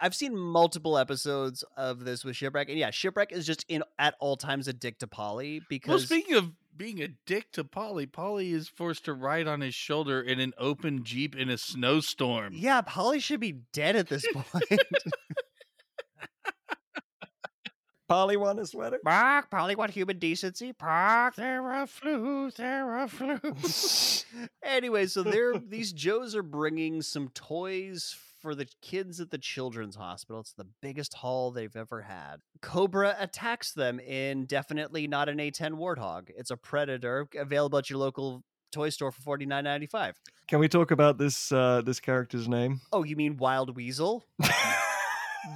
I've seen multiple episodes of this with Shipwreck, and yeah, Shipwreck is just in at all times a dick to Polly because... Well, speaking of being a dick to Polly, Polly is forced to ride on his shoulder in an open Jeep in a snowstorm. Yeah, Polly should be dead at this point. Polly want a sweater? Bark, Polly want human decency? Bark, they're a flu, they're a flu. Anyway, so these Joes are bringing some toys for the kids at the children's hospital. It's the biggest haul they've ever had. Cobra attacks them in definitely not an A10 Warthog. It's a predator available at your local toy store for $49.95. Can we talk about this character's name? Oh, you mean Wild Weasel?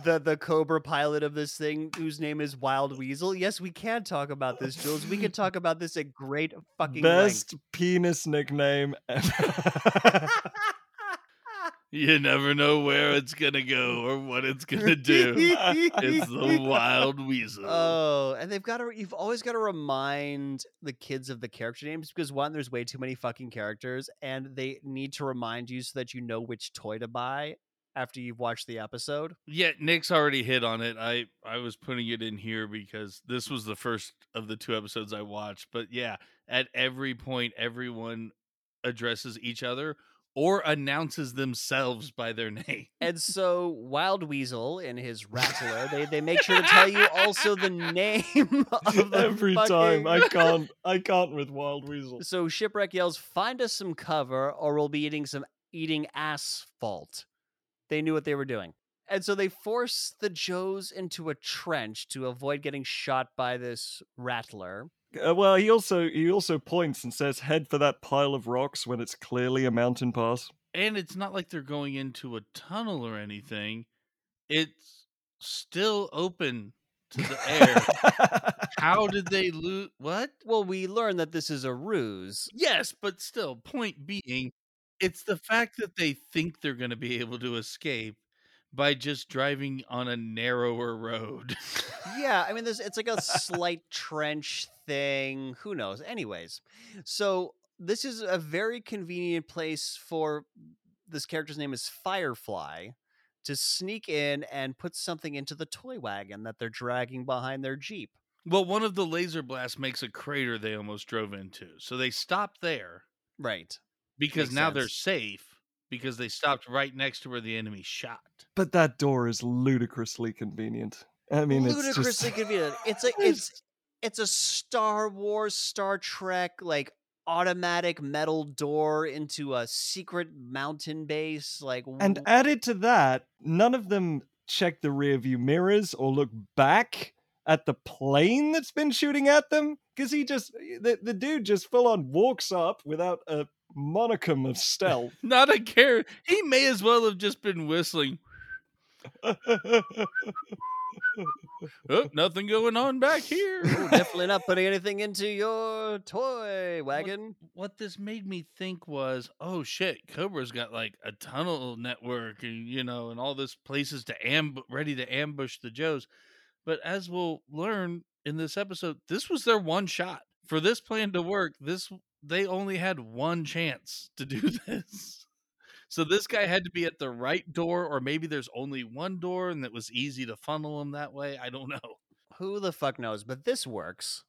the Cobra pilot of this thing, whose name is Wild Weasel. Yes, we can talk about this, Jules. We can talk about this at great fucking best length. Penis nickname ever. You never know where it's going to go or what it's going to do. It's the Wild Weasel. Oh, and you've always got to remind the kids of the character names because, one, there's way too many fucking characters and they need to remind you so that you know which toy to buy after you've watched the episode. Yeah, Nick's already hit on it. I was putting it in here because this was the first of the two episodes I watched. But yeah, at every point, everyone addresses each other or announces themselves by their name. And so Wild Weasel and his Rattler, they make sure to tell you also the name of the every fucking... time. I can't with Wild Weasel. So Shipwreck yells, "Find us some cover or we'll be eating asphalt." They knew what they were doing. And so they force the Joes into a trench to avoid getting shot by this Rattler. Well, he also points and says, "Head for that pile of rocks," when it's clearly a mountain pass. And it's not like they're going into a tunnel or anything. It's still open to the air. How did they lose? What? Well, we learn that this is a ruse. Yes, but still, point being, it's the fact that they think they're going to be able to escape by just driving on a narrower road. Yeah, I mean, it's like a slight trench thing. Who knows? Anyways, so this is a very convenient place for this character's name is Firefly to sneak in and put something into the toy wagon that they're dragging behind their Jeep. Well, one of the laser blasts makes a crater they almost drove into. So they stopped there. Right. Because makes now sense. They're safe. Because they stopped right next to where the enemy shot. But that door is ludicrously convenient. I mean, it's ludicrously convenient. It's a Star Wars, Star Trek, like automatic metal door into a secret mountain base. Like, and added to that, none of them check the rearview mirrors or look back at the plane that's been shooting at them. Because the dude just full on walks up without a monicum of stealth. Not a care. He may as well have just been whistling. Oh, nothing going on back here. Oh, definitely not putting anything into your toy wagon. What this made me think was, oh shit, Cobra's got like a tunnel network, and and all this places to ready to ambush the Joes. But as we'll learn in this episode, this was their one shot for this plan to work. They only had one chance to do this. So this guy had to be at the right door, or maybe there's only one door and it was easy to funnel him that way. I don't know. Who the fuck knows? But this works.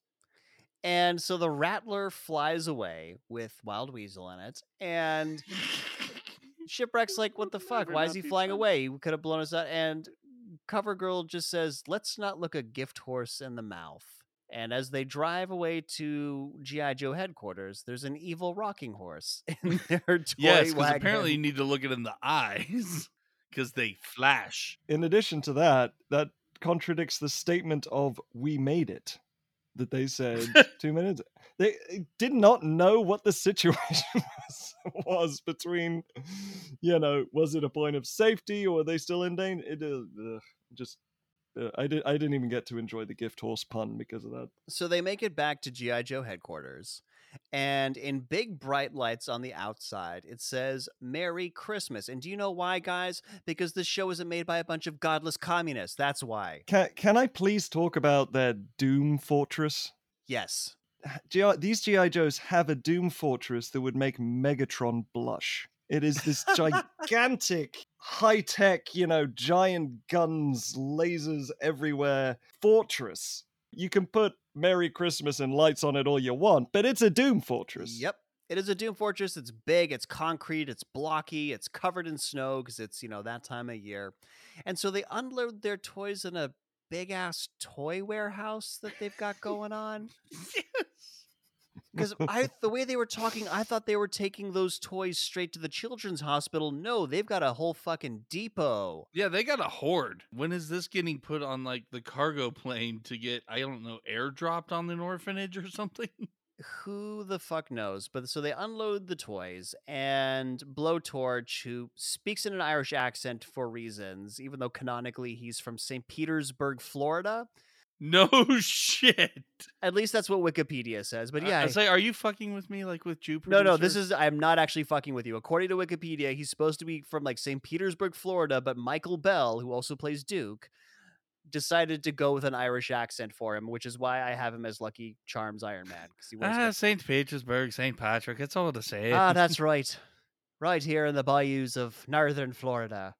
And so the Rattler flies away with Wild Weasel in it. And Shipwreck's like, what the fuck? Why is he flying away? He could have blown us out. And Cover Girl just says, let's not look a gift horse in the mouth. And as they drive away to G.I. Joe headquarters, there's an evil rocking horse in their toy wagon. Yes, because apparently you need to look it in the eyes, because they flash. In addition to that contradicts the statement of, "We made it," that they said 2 minutes. They did not know what the situation was between, was it a point of safety or are they still in danger? I didn't even get to enjoy the gift horse pun because of that. So they make it back to G.I. Joe headquarters, and in big bright lights on the outside, it says "Merry Christmas." And do you know why, guys? Because this show isn't made by a bunch of godless communists. That's why. Can I please talk about their Doom Fortress? Yes. These G.I. Joes have a Doom Fortress that would make Megatron blush. It is this gigantic, high-tech, giant guns, lasers everywhere fortress. You can put Merry Christmas and lights on it all you want, but it's a Doom Fortress. Yep. It is a Doom Fortress. It's big, it's concrete, it's blocky, it's covered in snow because it's, that time of year. And so they unload their toys in a big-ass toy warehouse that they've got going on. Yes. Because the way they were talking, I thought they were taking those toys straight to the children's hospital. No, they've got a whole fucking depot. Yeah, they got a hoard. When is this getting put on, like, the cargo plane to get, I don't know, airdropped on an orphanage or something? who the fuck knows? But so they unload the toys, and Blowtorch, who speaks in an Irish accent for reasons, even though canonically he's from St. Petersburg, Florida. No shit. At least that's what Wikipedia says. But yeah, I say, are you fucking with me? Like with Jew producers? No. I'm not actually fucking with you. According to Wikipedia, he's supposed to be from like St. Petersburg, Florida. But Michael Bell, who also plays Duke, decided to go with an Irish accent for him, which is why I have him as Lucky Charms Iron Man. He St. Petersburg, St. Patrick. It's all the same. Ah, that's right. Right here in the bayous of northern Florida.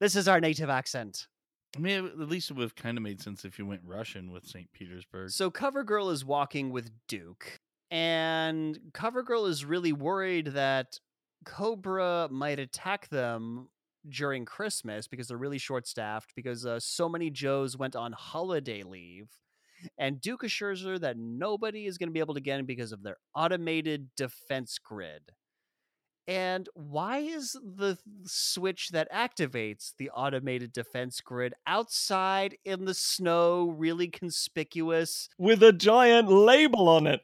This is our native accent. I mean, at least it would have kind of made sense if you went Russian with St. Petersburg. So Cover Girl is walking with Duke, and Cover Girl is really worried that Cobra might attack them during Christmas because they're really short-staffed because so many Joes went on holiday leave. And Duke assures her that nobody is going to be able to get in because of their automated defense grid. And why is the switch that activates the automated defense grid outside in the snow really conspicuous? With a giant label on it.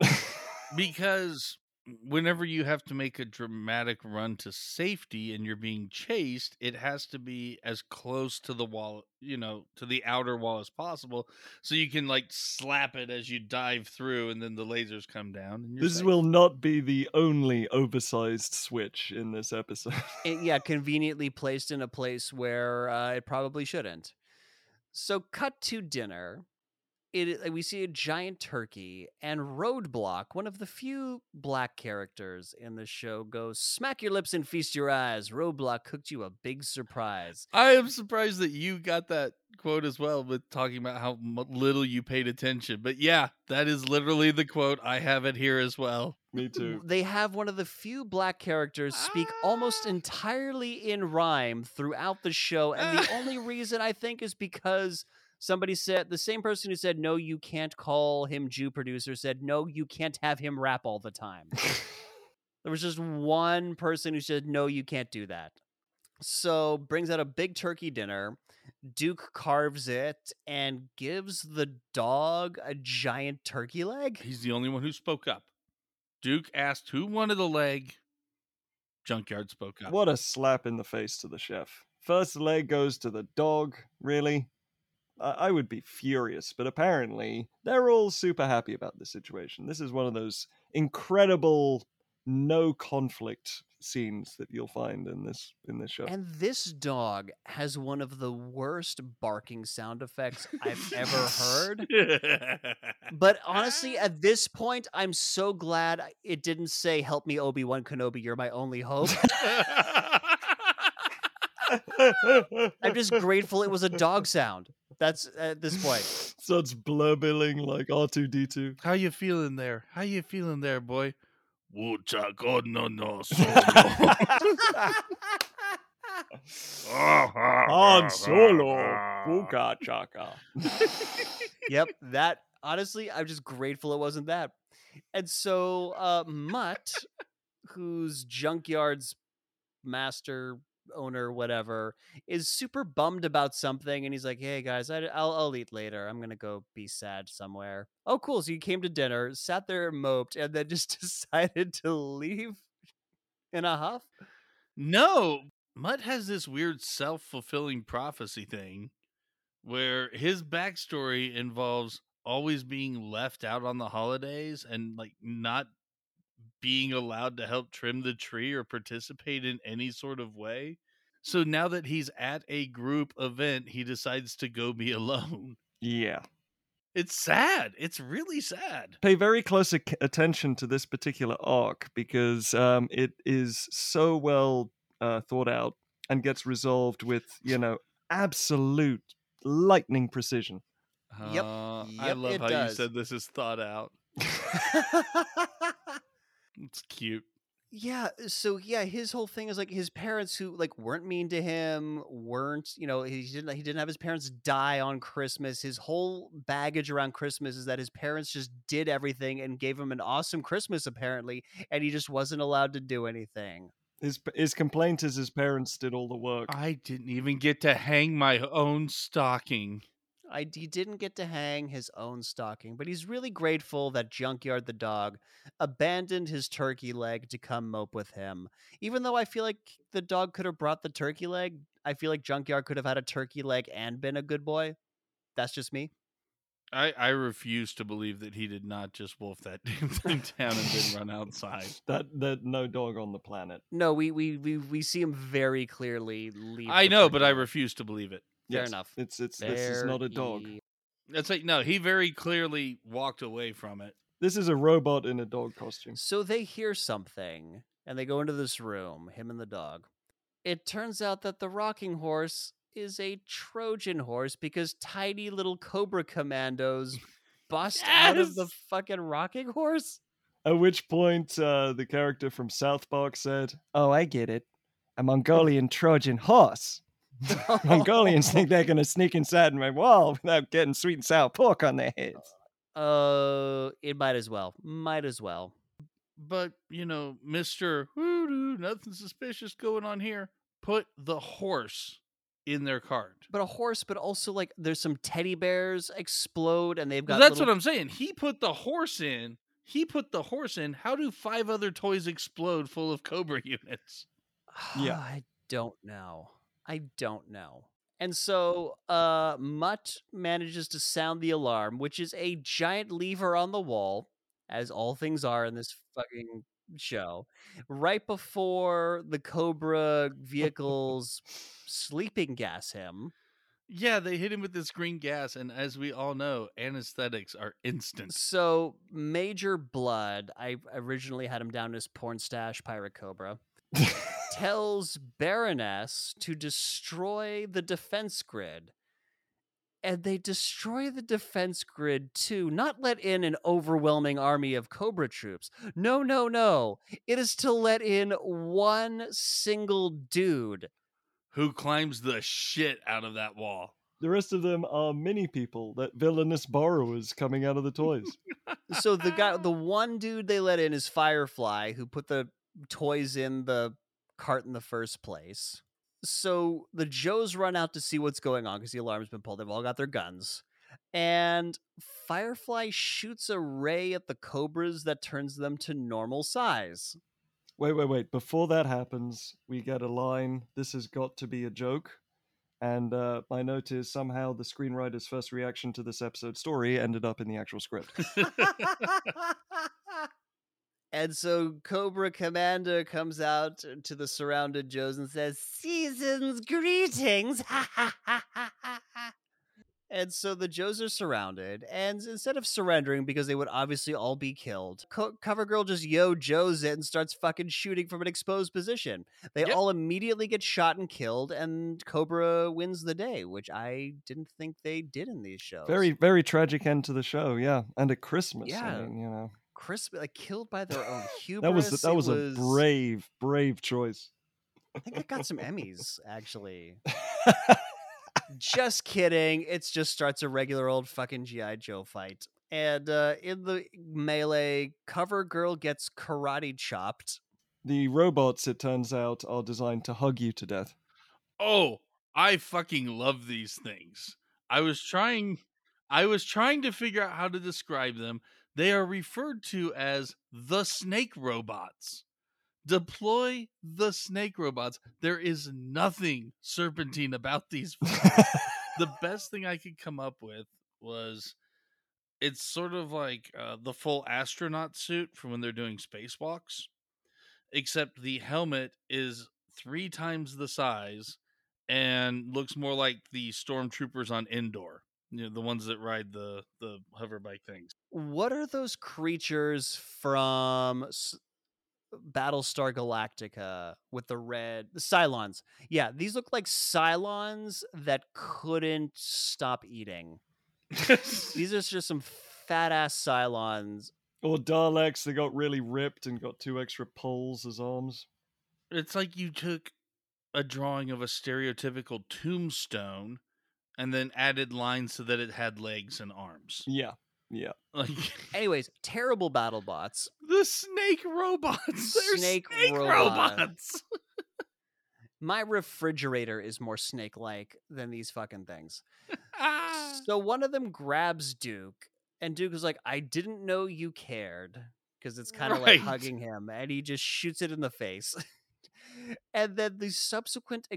Because whenever you have to make a dramatic run to safety and you're being chased, it has to be as close to the wall, you know, to the outer wall as possible. So you can like slap it as you dive through and then the lasers come down. And this will not be the only oversized switch in this episode. Yeah, conveniently placed in a place where it probably shouldn't. So cut to dinner. We see a giant turkey, and Roadblock, one of the few black characters in the show, goes, "Smack your lips and feast your eyes. Roadblock cooked you a big surprise." I am surprised that you got that quote as well, with talking about how little you paid attention. But yeah, that is literally the quote. I have it here as well. Me too. They have one of the few black characters speak almost entirely in rhyme throughout the show. And the only reason I think is because somebody said, the same person who said, "No, you can't call him Jew producer," said, "No, you can't have him rap all the time." There was just one person who said, "No, you can't do that." So brings out a big turkey dinner. Duke carves it and gives the dog a giant turkey leg. He's the only one who spoke up. Duke asked who wanted the leg. Junkyard spoke up. What a slap in the face to the chef. First leg goes to the dog, really? I would be furious, but apparently they're all super happy about the situation. This is one of those incredible no-conflict scenes that you'll find in this show. And this dog has one of the worst barking sound effects I've ever heard. But honestly, at this point, I'm so glad it didn't say, "Help me, Obi-Wan Kenobi, you're my only hope." I'm just grateful it was a dog sound. That's at this point. So it's blurbilling like R2-D2. "How you feeling there? How you feeling there, boy?" Han Solo. Chaka. Yep, that. Honestly, I'm just grateful it wasn't that. And so Mutt, who's Junkyard's master, owner, whatever, is super bummed about something, and he's like, "Hey guys, I'll eat later. I'm gonna go be sad somewhere." Oh, cool. So you came to dinner, sat there and moped, and then just decided to leave in a huff? No. Mutt has this weird self-fulfilling prophecy thing where his backstory involves always being left out on the holidays and like not being allowed to help trim the tree or participate in any sort of way. So now that he's at a group event, he decides to go be alone. Yeah. It's sad. It's really sad. Pay very close attention to this particular arc because it is so well thought out and gets resolved with, you know, absolute lightning precision. Yep. I love how you said this is thought out. It's cute. Yeah. So yeah, his whole thing is like his parents, who like weren't mean to him, weren't, you know, he didn't have his parents die on Christmas. His whole baggage around Christmas is that his parents just did everything and gave him an awesome Christmas apparently, and he just wasn't allowed to do anything. His complaint is his parents did all the work. I didn't even get to hang my own stocking. He didn't get to hang his own stocking, but he's really grateful that Junkyard the dog abandoned his turkey leg to come mope with him. Even though I feel like the dog could have brought the turkey leg, I feel like Junkyard could have had a turkey leg and been a good boy. That's just me. I refuse to believe that he did not just wolf that damn thing down and then run outside. That no dog on the planet. No, we see him very clearly leave. I know, but I refuse to believe it. Fair enough. This is not a dog. That's like, no, he very clearly walked away from it. This is a robot in a dog costume. So they hear something, and they go into this room, him and the dog. It turns out that the rocking horse is a Trojan horse because tiny little Cobra commandos bust out of the fucking rocking horse. At which point, the character from South Park said, "Oh, I get it. A Mongolian Trojan horse." Mongolians think they're going to sneak inside my wall without getting sweet and sour pork on their heads. It might as well. But, you know, Mr. Hoodoo, nothing suspicious going on here. Put the horse in their cart. But a horse, but also, like, there's some teddy bears explode and they've got... Well, that's what I'm saying. He put the horse in. How do 5 other toys explode full of Cobra units? Yeah. I don't know. And so Mutt manages to sound the alarm, which is a giant lever on the wall, as all things are in this fucking show, right before the Cobra vehicles sleeping gas him. Yeah, they hit him with this green gas, and as we all know, anesthetics are instant. So Major Blood, I originally had him down as Porn Stash Pirate Cobra, tells Baroness to destroy the defense grid. And they destroy the defense grid to not let in an overwhelming army of Cobra troops. No. It is to let in one single dude. Who climbs the shit out of that wall. The rest of them are mini people, that villainous borrowers coming out of the toys. So the one dude they let in is Firefly, who put the toys in the cart in the first place. So the Joes run out to see what's going on because the alarm's been pulled. They've all got their guns. And Firefly shoots a ray at the Cobras that turns them to normal size. Wait. Before that happens, we get a line, "This has got to be a joke." And my note is somehow the screenwriter's first reaction to this episode story ended up in the actual script. And so Cobra Commander comes out to the surrounded Joes and says, "Season's greetings." And so the Joes are surrounded. And instead of surrendering, because they would obviously all be killed, Cover Girl just Joes it and starts fucking shooting from an exposed position. They all immediately get shot and killed, and Cobra wins the day, which I didn't think they did in these shows. Very, very tragic end to the show, yeah. And at Christmas, I mean, you know. Crispy, like killed by their own hubris. That was a brave choice. I think it got some Emmys, actually. Just kidding. It just starts a regular old fucking G.I. Joe fight. And in the melee, Cover Girl gets karate chopped. The robots, it turns out, are designed to hug you to death. Oh, I fucking love these things. I was trying to figure out how to describe them. They are referred to as the snake robots. Deploy the snake robots. There is nothing serpentine about these. The best thing I could come up with was it's sort of like the full astronaut suit from when they're doing spacewalks, except the helmet is 3 times the size and looks more like the stormtroopers on Endor. You know, the ones that ride the hover bike things. What are those creatures from Battlestar Galactica with the red... The Cylons. Yeah, these look like Cylons that couldn't stop eating. These are just some fat-ass Cylons. Or Daleks, they got really ripped and got 2 extra poles as arms. It's like you took a drawing of a stereotypical tombstone and then added lines so that it had legs and arms. Yeah. Like, anyways, terrible battle bots. The snake robots. They're snake robots. My refrigerator is more snake-like than these fucking things. So one of them grabs Duke, and Duke is like, I didn't know you cared, because it's kind of like hugging him, and he just shoots it in the face. And then the subsequent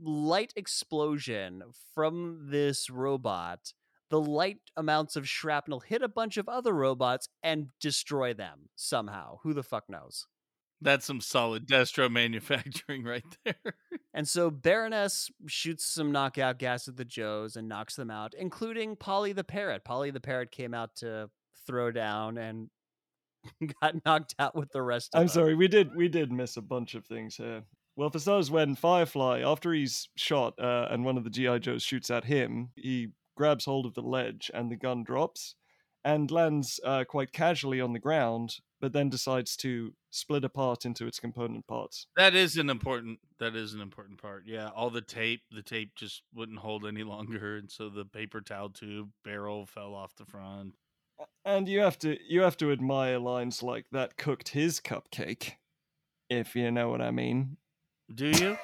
light explosion from this robot, the light amounts of shrapnel hit a bunch of other robots and destroy them somehow. Who the fuck knows? That's some solid Destro manufacturing right there. And so Baroness shoots some knockout gas at the Joes and knocks them out, including Polly the Parrot. Polly the Parrot came out to throw down and got knocked out with the rest of them. I'm sorry, we did miss a bunch of things here. Well, for starters, when Firefly, after he's shot and one of the G.I. Joes shoots at him, he grabs hold of the ledge and the gun drops and lands quite casually on the ground, but then decides to split apart into its component parts. That is an important part. Yeah, all the tape just wouldn't hold any longer, and so the paper towel tube barrel fell off the front. And you have to admire lines like, that cooked his cupcake, if you know what I mean. Do you?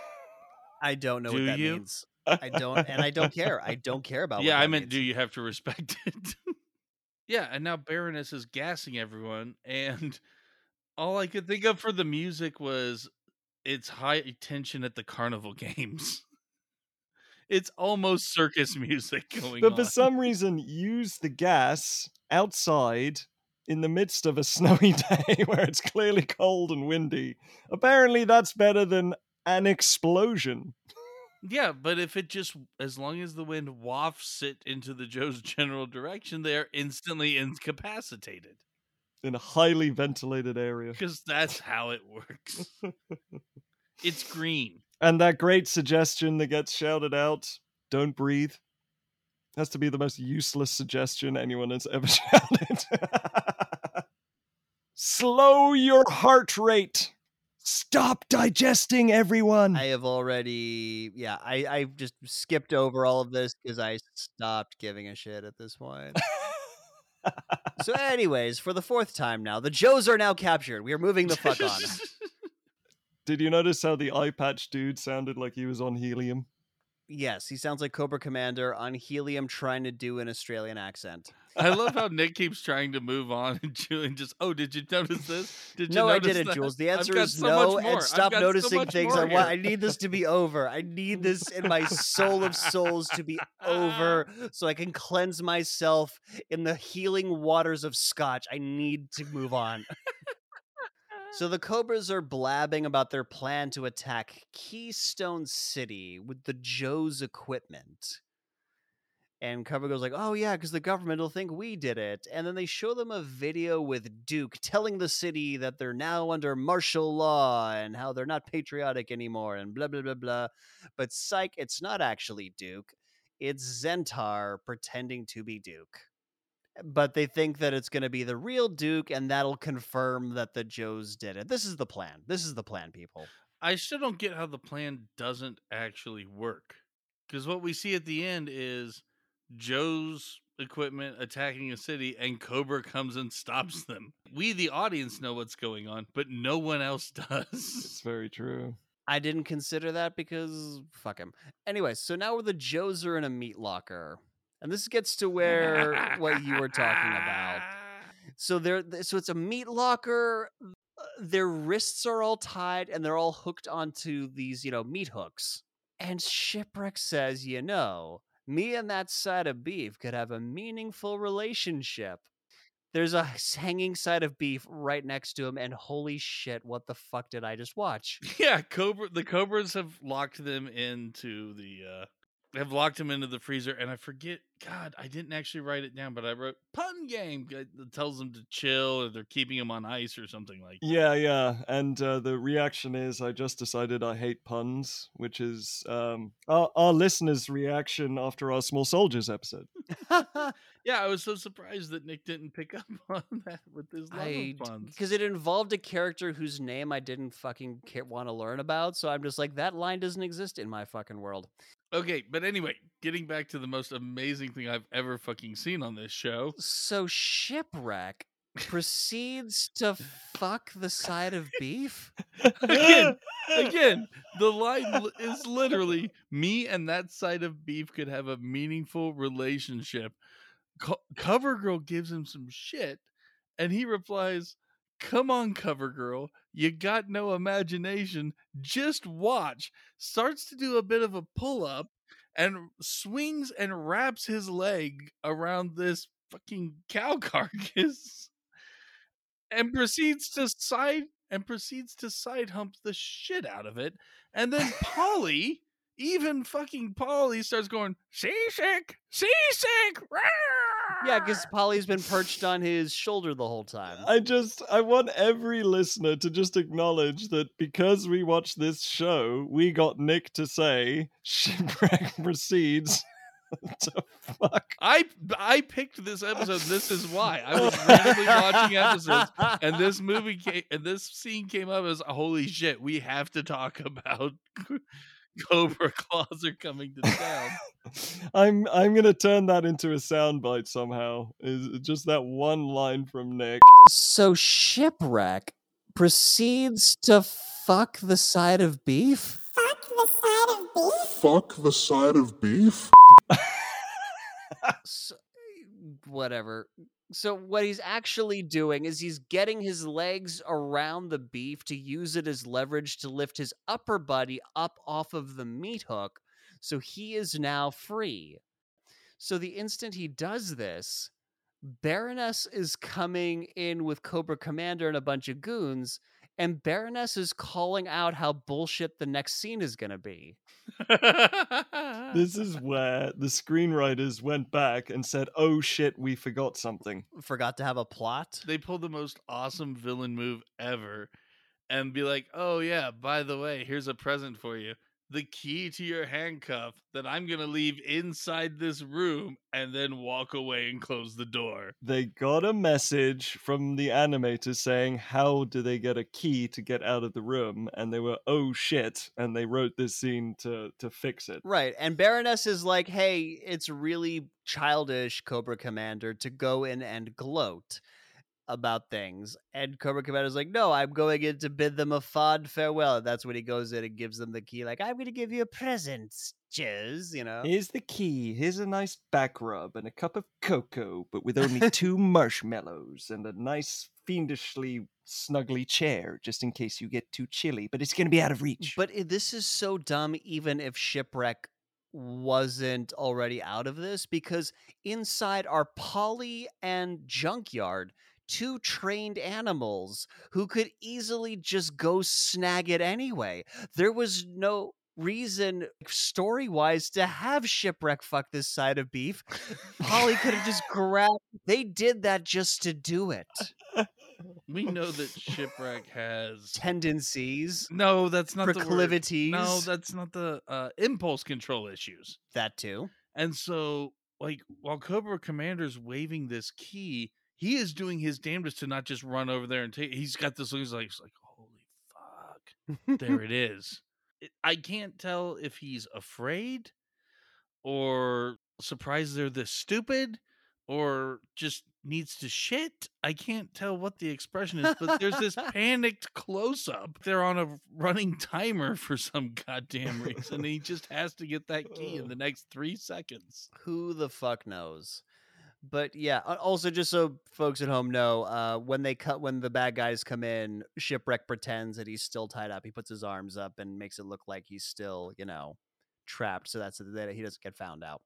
I don't know what that means. I don't, and I don't care. I don't care about what that means. Yeah, I meant, do you have to respect it? Yeah, and now Baroness is gassing everyone, and all I could think of for the music was, it's high tension at the carnival games. It's almost circus music going on. But for some reason, use the gas outside in the midst of a snowy day where it's clearly cold and windy. Apparently that's better than an explosion. Yeah, but if it just, as long as the wind wafts it into the Joe's general direction, they're instantly incapacitated. In a highly ventilated area. Because that's how it works. It's green. And that great suggestion that gets shouted out, don't breathe, has to be the most useless suggestion anyone has ever shouted. Slow your heart rate. Stop digesting, everyone. I have already, I just skipped over all of this because I stopped giving a shit at this point. So anyways, for the fourth time now, the Joes are now captured. We are moving the fuck on. Did you notice how the eye patch dude sounded like he was on helium? Yes, he sounds like Cobra Commander on helium trying to do an Australian accent. I love how Nick keeps trying to move on and Julian just, oh, did you notice this? Did you no, notice I didn't, that? Jules. The answer is so no, and stop noticing so things. I need this to be over. I need this in my soul of souls to be over so I can cleanse myself in the healing waters of scotch. I need to move on. So the Cobras are blabbing about their plan to attack Keystone City with the Joe's equipment. And Cover Girl's like, oh yeah, because the government will think we did it. And then they show them a video with Duke telling the city that they're now under martial law and how they're not patriotic anymore and blah, blah, blah, blah. But psych, it's not actually Duke. It's Zentar pretending to be Duke. But they think that it's going to be the real Duke, and that'll confirm that the Joes did it. This is the plan. This is the plan, people. I still don't get how the plan doesn't actually work. Because what we see at the end is Joe's equipment attacking a city, and Cobra comes and stops them. We, the audience, know what's going on, but no one else does. It's very true. I didn't consider that because fuck him. Anyway, so now the Joes are in a meat locker. And this gets to where what you were talking about. So it's a meat locker. Their wrists are all tied and they're all hooked onto these, meat hooks. And Shipwreck says, me and that side of beef could have a meaningful relationship. There's a hanging side of beef right next to him, and holy shit, what the fuck did I just watch? Yeah, the Cobras have locked them into have locked him into the freezer, and I forget, God, I didn't actually write it down, but I wrote pun game that tells them to chill, or they're keeping him on ice or something like that. Yeah. And the reaction is, I just decided I hate puns, which is our listeners' reaction after our Small Soldiers episode. Yeah, I was so surprised that Nick didn't pick up on that with his love of puns. Because it involved a character whose name I didn't fucking want to learn about, so I'm just like, that line doesn't exist in my fucking world. Okay, but anyway, getting back to the most amazing thing I've ever fucking seen on this show. So Shipwreck proceeds to fuck the side of beef. Again, the line is literally, me and that side of beef could have a meaningful relationship. Cover Girl gives him some shit, and he replies, "Come on, Cover Girl, you got no imagination, just watch." Starts to do a bit of a pull-up and swings and wraps his leg around this fucking cow carcass and proceeds to side hump the shit out of it. And then Polly, even fucking Polly, starts going, seasick. Yeah, because Polly's been perched on his shoulder the whole time. I want every listener to just acknowledge that because we watched this show, we got Nick to say Shipwreck proceeds to fuck. I picked this episode. This is why I was randomly watching episodes, and this movie came up as, holy shit, we have to talk about Cobra claws are coming to town. I'm gonna turn that into a soundbite somehow. Is just that one line from Nick. So Shipwreck proceeds to fuck the side of beef. Fuck the side of beef. So, whatever. So what he's actually doing is he's getting his legs around the beef to use it as leverage to lift his upper body up off of the meat hook. So he is now free. So the instant he does this, Baroness is coming in with Cobra Commander and a bunch of goons, and Baroness is calling out how bullshit the next scene is going to be. This is where the screenwriters went back and said, oh shit, we forgot something. Forgot to have a plot? They pulled the most awesome villain move ever and be like, oh yeah, by the way, here's a present for you. The key to your handcuff that I'm going to leave inside this room, and then walk away and close the door. They got a message from the animator saying, how do they get a key to get out of the room? And they were, oh shit. And they wrote this scene to fix it. Right. And Baroness is like, hey, it's really childish, Cobra Commander, to go in and gloat about things. And Cobra Commander's like, no, I'm going in to bid them a fond farewell. And that's when he goes in and gives them the key, like, I'm going to give you a present, Jizz, you know. Here's the key. Here's a nice back rub and a cup of cocoa, but with only 2 marshmallows and a nice fiendishly snuggly chair, just in case you get too chilly, but it's going to be out of reach. But this is so dumb, even if Shipwreck wasn't already out of this, because inside are Polly and Junkyard, 2 trained animals who could easily just go snag it anyway. There was no reason story-wise to have Shipwreck fuck this side of beef. Polly could have just grabbed... They did that just to do it. We know that Shipwreck has... tendencies. No, that's not proclivities. The proclivities. No, that's not the impulse control issues. That too. And so, like, while Cobra Commander's waving this key, he is doing his damnedest to not just run over there and take it. He's got this look. He's like, holy fuck. There it is. I can't tell if he's afraid or surprised they're this stupid or just needs to shit. I can't tell what the expression is, but there's this panicked close-up. They're on a running timer for some goddamn reason. And he just has to get that key in the next 3 seconds. Who the fuck knows? But yeah, also just so folks at home know, when the bad guys come in, Shipwreck pretends that he's still tied up. He puts his arms up and makes it look like he's still, trapped. So that's that he doesn't get found out.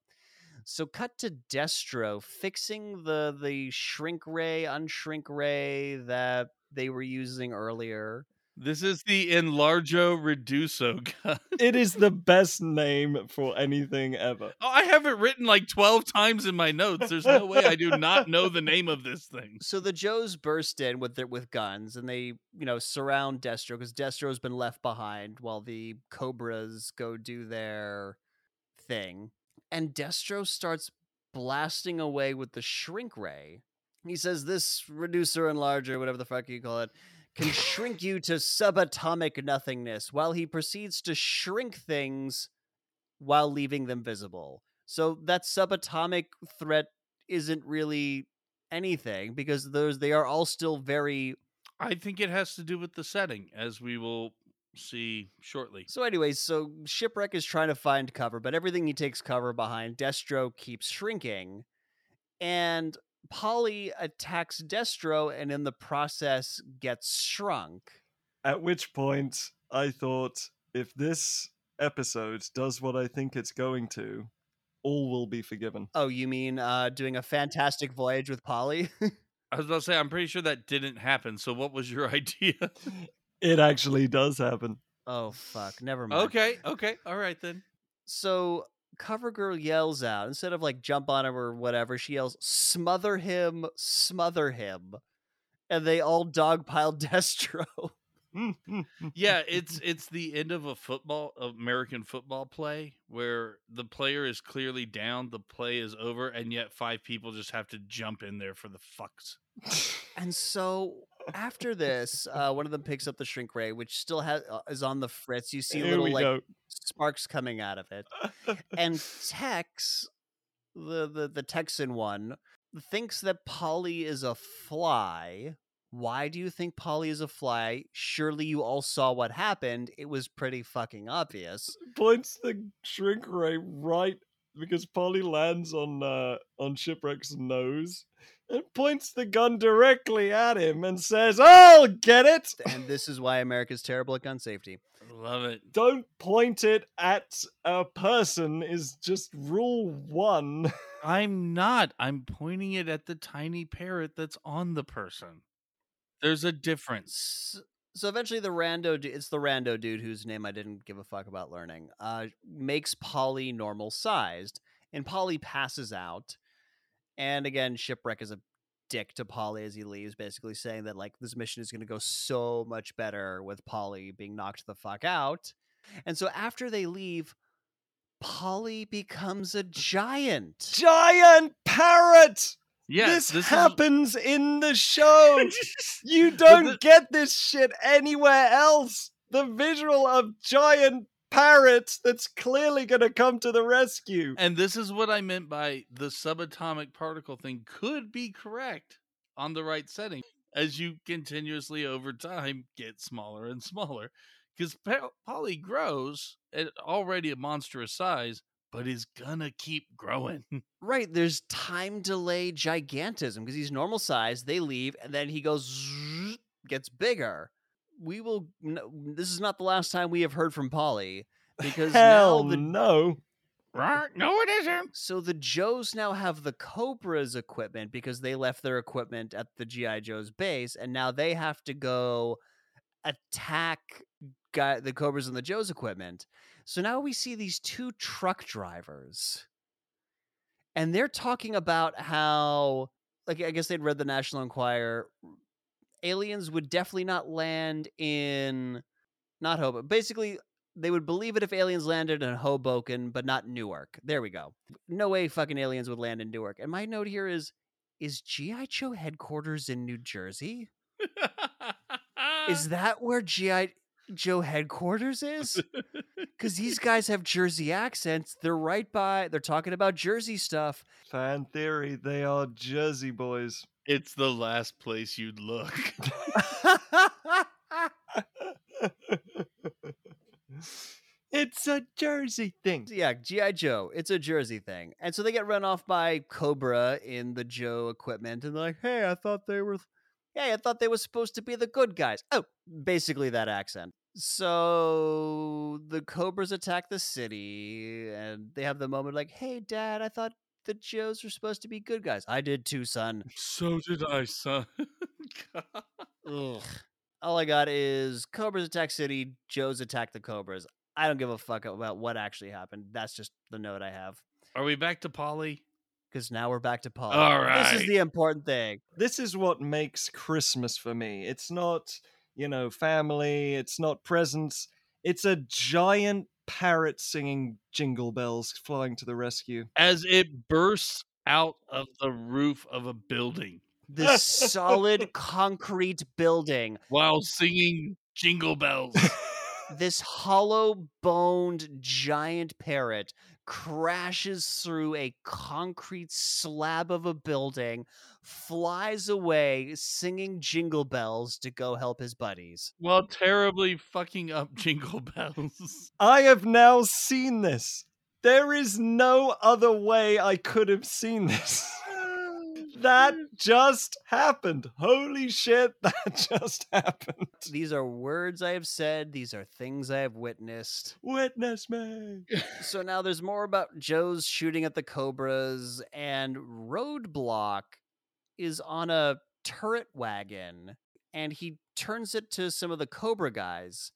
So cut to Destro fixing the shrink ray, unshrink ray that they were using earlier. This is the Enlargo Reduso gun. It is the best name for anything ever. Oh, I have it written like 12 times in my notes. There's no way I do not know the name of this thing. So the Joes burst in with guns, and they, surround Destro because Destro's been left behind while the Cobras go do their thing. And Destro starts blasting away with the shrink ray. He says, this reducer enlarger, whatever the fuck you call it, can shrink you to subatomic nothingness, while he proceeds to shrink things while leaving them visible. So that subatomic threat isn't really anything because those they are all still very. I think it has to do with the setting, as we will see shortly. So anyways, so Shipwreck is trying to find cover, but everything he takes cover behind, Destro keeps shrinking. And Polly attacks Destro and in the process gets shrunk. At which point I thought, if this episode does what I think it's going to, all will be forgiven. Oh, you mean doing a fantastic voyage with Polly? I was about to say, I'm pretty sure that didn't happen. So what was your idea? It actually does happen. Oh, fuck. Never mind. Okay. All right, then. So Cover Girl yells out, instead of like jump on him or whatever, she yells, smother him, smother him. And they all dogpile Destro. Yeah, it's the end of a football American football play where the player is clearly down, the play is over, and yet five people just have to jump in there for the fucks. And so after this, one of them picks up the shrink ray, which still is on the fritz. You see little like go. Sparks coming out of it, and Tex, the Texan one, thinks that Polly is a fly. Why do you think Polly is a fly? Surely you all saw what happened. It was pretty fucking obvious. Points the shrink ray right because Polly lands on Shipwreck's nose and points the gun directly at him and says, "I'll get it." And this is why America's terrible at gun safety. Love it. Don't point it at a person is just rule one. I'm not. I'm pointing it at the tiny parrot that's on the person. There's a difference. So eventually the rando dude whose name I didn't give a fuck about learning, makes Polly normal sized, and Polly passes out. And again, Shipwreck is a dick to Polly as he leaves, basically saying that like this mission is going to go so much better with Polly being knocked the fuck out. And so after they leave, Polly becomes a giant parrot. Yes, this happens in the show. You don't get this shit anywhere else. The visual of giant parrots that's clearly going to come to the rescue. And this is what I meant by the subatomic particle thing could be correct on the right setting as you continuously over time get smaller and smaller. Because Polly grows at already a monstrous size, but is gonna keep growing. Right, there's time delay gigantism, because he's normal size, they leave, and then he goes, zzz, gets bigger. This is not the last time we have heard from Polly, because no, it isn't. So the Joes now have the Cobra's equipment, because they left their equipment at the G.I. Joe's base, and now they have to go attack the Cobra's and the Joe's equipment. So now we see these two truck drivers, and they're talking about how, like, I guess they'd read the National Enquirer. Aliens would definitely not land in, not Hoboken. Basically, they would believe it if aliens landed in Hoboken, but not Newark. There we go. No way fucking aliens would land in Newark. And my note here is G.I. Joe headquarters in New Jersey? Is that where G.I. Joe headquarters is? Because these guys have Jersey accents. They're talking about Jersey stuff. Fan theory, they are Jersey boys. It's the last place you'd look. It's a Jersey thing. Yeah, G.I. Joe, it's a Jersey thing. And so they get run off by Cobra in the Joe equipment, and they're like, hey, I thought they were supposed to be the good guys. Oh, basically that accent. So the Cobras attack the city, and they have the moment like, hey, Dad, I thought the Joes were supposed to be good guys. I did too, son. So did I, son. Ugh. All I got is Cobras attack city, Joes attack the Cobras. I don't give a fuck about what actually happened. That's just the note I have. Are we back to Polly? Because now we're back to Polly. All right. This is the important thing. This is what makes Christmas for me. It's not, family. It's not presents. It's a giant parrot singing jingle bells flying to the rescue. As it bursts out of the roof of a building. This solid concrete building. While singing jingle bells. this hollow-boned giant parrot crashes through a concrete slab of a building, flies away singing Jingle Bells to go help his buddies. While terribly fucking up Jingle Bells. I have now seen this. There is no other way I could have seen this. That just happened. Holy shit, that just happened. These are words I have said. These are things I have witnessed. Witness me. So now there's more about Joe's shooting at the Cobras, and Roadblock is on a turret wagon, and he turns it to some of the Cobra guys.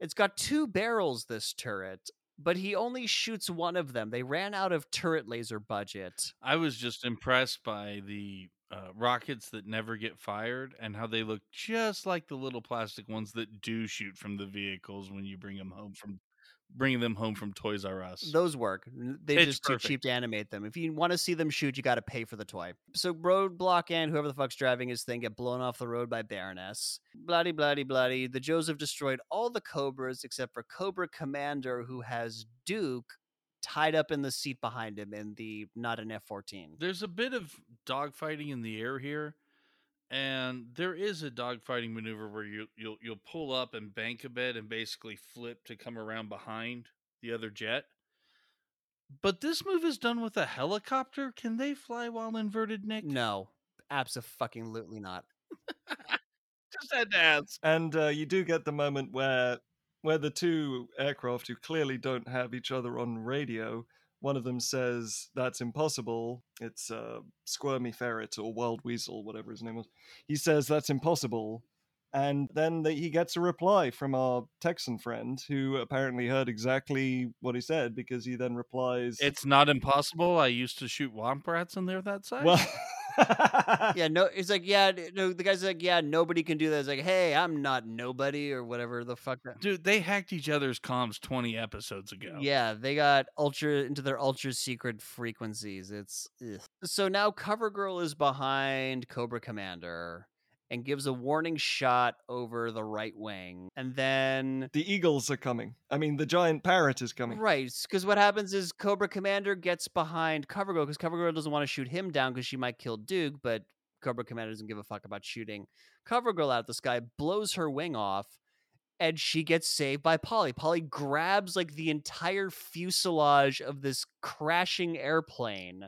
It's got two barrels, this turret, but he only shoots one of them. They ran out of turret laser budget. I was just impressed by the rockets that never get fired and how they look just like the little plastic ones that do shoot from the vehicles when you bring them home from Toys R Us. Those work. They're just perfect. Too cheap to animate them. If you want to see them shoot, you got to pay for the toy. So Roadblock and whoever the fuck's driving his thing get blown off the road by Baroness. Bloody, bloody, bloody. The Joes have destroyed all the Cobras except for Cobra Commander, who has Duke tied up in the seat behind him in the not an F-14. There's a bit of dogfighting in the air here. And there is a dogfighting maneuver where you'll pull up and bank a bit and basically flip to come around behind the other jet. But this move is done with a helicopter. Can they fly while inverted, Nick? No, abso-fucking-lutely not. Just had to ask. And you do get the moment where the two aircraft who clearly don't have each other on radio. One of them says, that's impossible. It's Squirmy Ferret or Wild Weasel, whatever his name was. He says, that's impossible. And then he gets a reply from our Texan friend, who apparently heard exactly what he said, because he then replies, it's not impossible. I used to shoot womp rats in there that size. Well, yeah, no, it's like, yeah, no, the guy's like, yeah, nobody can do that. It's like, hey, I'm not nobody or whatever the fuck. Dude, they hacked each other's comms 20 episodes ago. Yeah, they got into their ultra secret frequencies. It's ugh. So now Cover Girl is behind Cobra Commander and gives a warning shot over the right wing. And then the eagles are coming. I mean, the giant parrot is coming. Right, because what happens is Cobra Commander gets behind Cover Girl, because Cover Girl doesn't want to shoot him down because she might kill Duke, but Cobra Commander doesn't give a fuck about shooting Cover Girl out of the sky, blows her wing off, and she gets saved by Polly. Polly grabs, like, the entire fuselage of this crashing airplane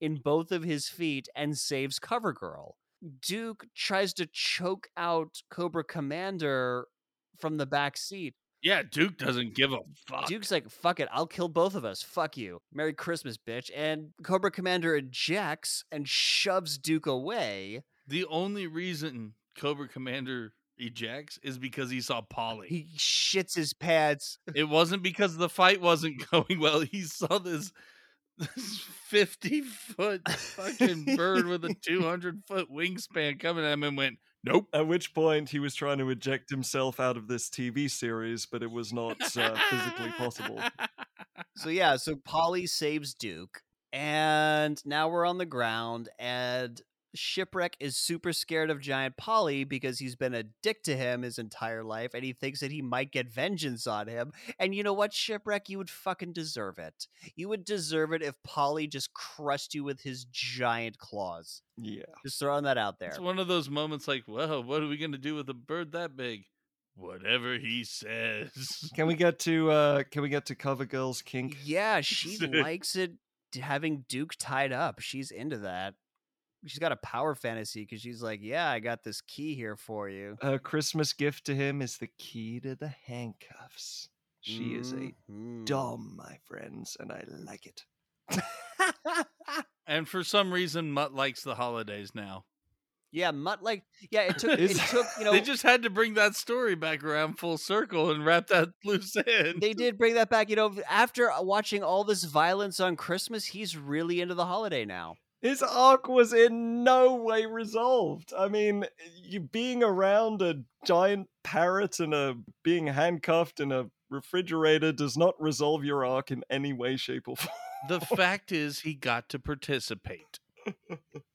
in both of his feet and saves Cover Girl. Duke tries to choke out Cobra Commander from the back seat. Yeah, Duke doesn't give a fuck. Duke's like, fuck it, I'll kill both of us. Fuck you. Merry Christmas, bitch. And Cobra Commander ejects and shoves Duke away. The only reason Cobra Commander ejects is because he saw Polly. He shits his pants. It wasn't because the fight wasn't going well. He saw this 50-foot fucking bird with a 200-foot wingspan coming at him and went, nope. At which point he was trying to eject himself out of this TV series, but it was not physically possible. So Polly saves Duke, and now we're on the ground, and Shipwreck is super scared of giant Polly because he's been a dick to him his entire life, and he thinks that he might get vengeance on him. And you know what, Shipwreck? You would fucking deserve it. You would deserve it if Polly just crushed you with his giant claws. Yeah. Just throwing that out there. It's one of those moments like, whoa, what are we going to do with a bird that big? Whatever he says. Can we get to Cover Girl's kink? Yeah, she likes it having Duke tied up. She's into that. She's got a power fantasy because she's like, yeah, I got this key here for you. Her Christmas gift to him is the key to the handcuffs. She is a dom, my friends, and I like it. And for some reason, Mutt likes the holidays now. Yeah, Mutt like, yeah, it took, you know. They just had to bring that story back around full circle and wrap that loose in. They did bring that back. You know, after watching all this violence on Christmas, he's really into the holiday now. His arc was in no way resolved. I mean, you being around a giant parrot and being handcuffed in a refrigerator does not resolve your arc in any way, shape, or form. The fact is, he got to participate.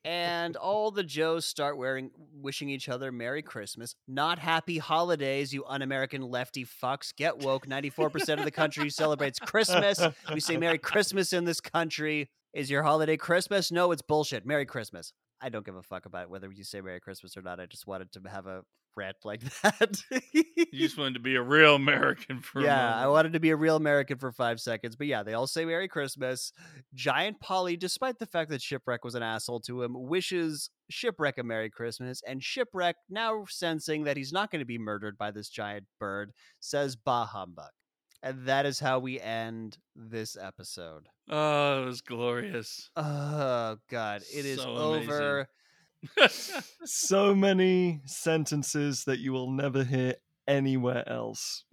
And all the Joes start wishing each other Merry Christmas. Not happy holidays, you un-American lefty fucks. Get woke. 94% of the country celebrates Christmas. We say Merry Christmas in this country. Is your holiday Christmas? No, it's bullshit. Merry Christmas. I don't give a fuck about whether you say Merry Christmas or not. I just wanted to have a rant like that. You just wanted to be a real American for a moment. I wanted to be a real American for 5 seconds. But yeah, they all say Merry Christmas. Giant Polly, despite the fact that Shipwreck was an asshole to him, wishes Shipwreck a Merry Christmas. And Shipwreck, now sensing that he's not going to be murdered by this giant bird, says bah humbug. And that is how we end this episode. Oh, it was glorious. Oh, God. It is over. So many sentences that you will never hear anywhere else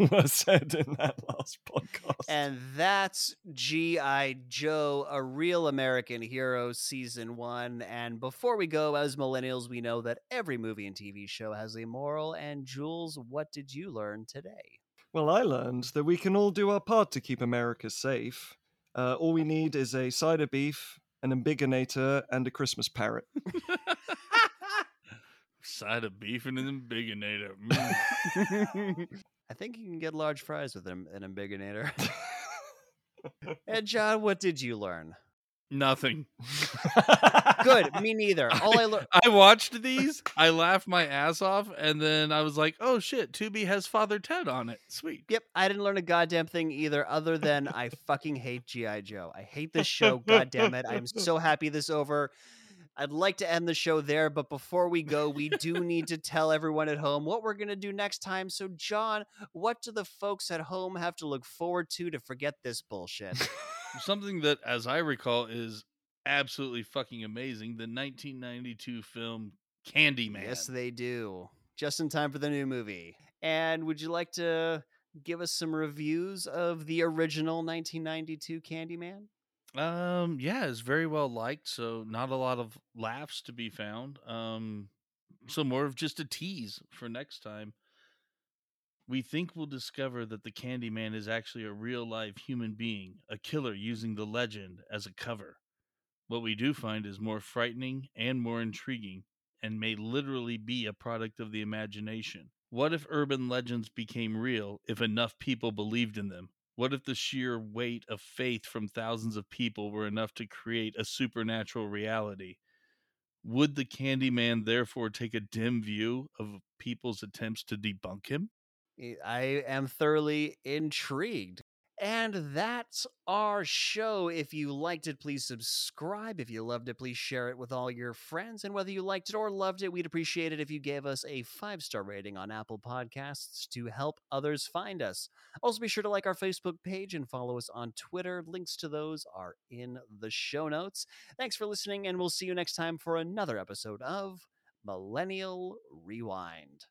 were said in that last podcast. And that's G.I. Joe, A Real American Hero, Season 1. And before we go, as millennials, we know that every movie and TV show has a moral. And Jules, what did you learn today? Well, I learned that we can all do our part to keep America safe. All we need is a cider beef, an embiggenator, and a Christmas parrot. Cider beef and an embiggenator. I think you can get large fries with an embiggenator. And John, what did you learn? Nothing. Good. Me neither. I watched these, I laughed my ass off, and then I was like, oh shit, Tubi has Father Ted on it. Sweet. Yep. I didn't learn a goddamn thing either, other than I fucking hate G.I. Joe. I hate this show. God damn it. I'm so happy this is over. I'd like to end the show there, but before we go, we do need to tell everyone at home what we're going to do next time. So, John, what do the folks at home have to look forward to forget this bullshit? Something that, as I recall, is absolutely fucking amazing. The 1992 film Candyman. Yes, they do. Just in time for the new movie. And would you like to give us some reviews of the original 1992 Candyman? Yeah, it's very well liked, so not a lot of laughs to be found. So more of just a tease for next time. We think we'll discover that the Candyman is actually a real-life human being, a killer using the legend as a cover. What we do find is more frightening and more intriguing, and may literally be a product of the imagination. What if urban legends became real if enough people believed in them? What if the sheer weight of faith from thousands of people were enough to create a supernatural reality? Would the Candyman therefore take a dim view of people's attempts to debunk him? I am thoroughly intrigued. And that's our show. If you liked it, please subscribe. If you loved it, please share it with all your friends. And whether you liked it or loved it, we'd appreciate it if you gave us a 5-star rating on Apple Podcasts to help others find us. Also, be sure to like our Facebook page and follow us on Twitter. Links to those are in the show notes. Thanks for listening, and we'll see you next time for another episode of Millennial Rewind.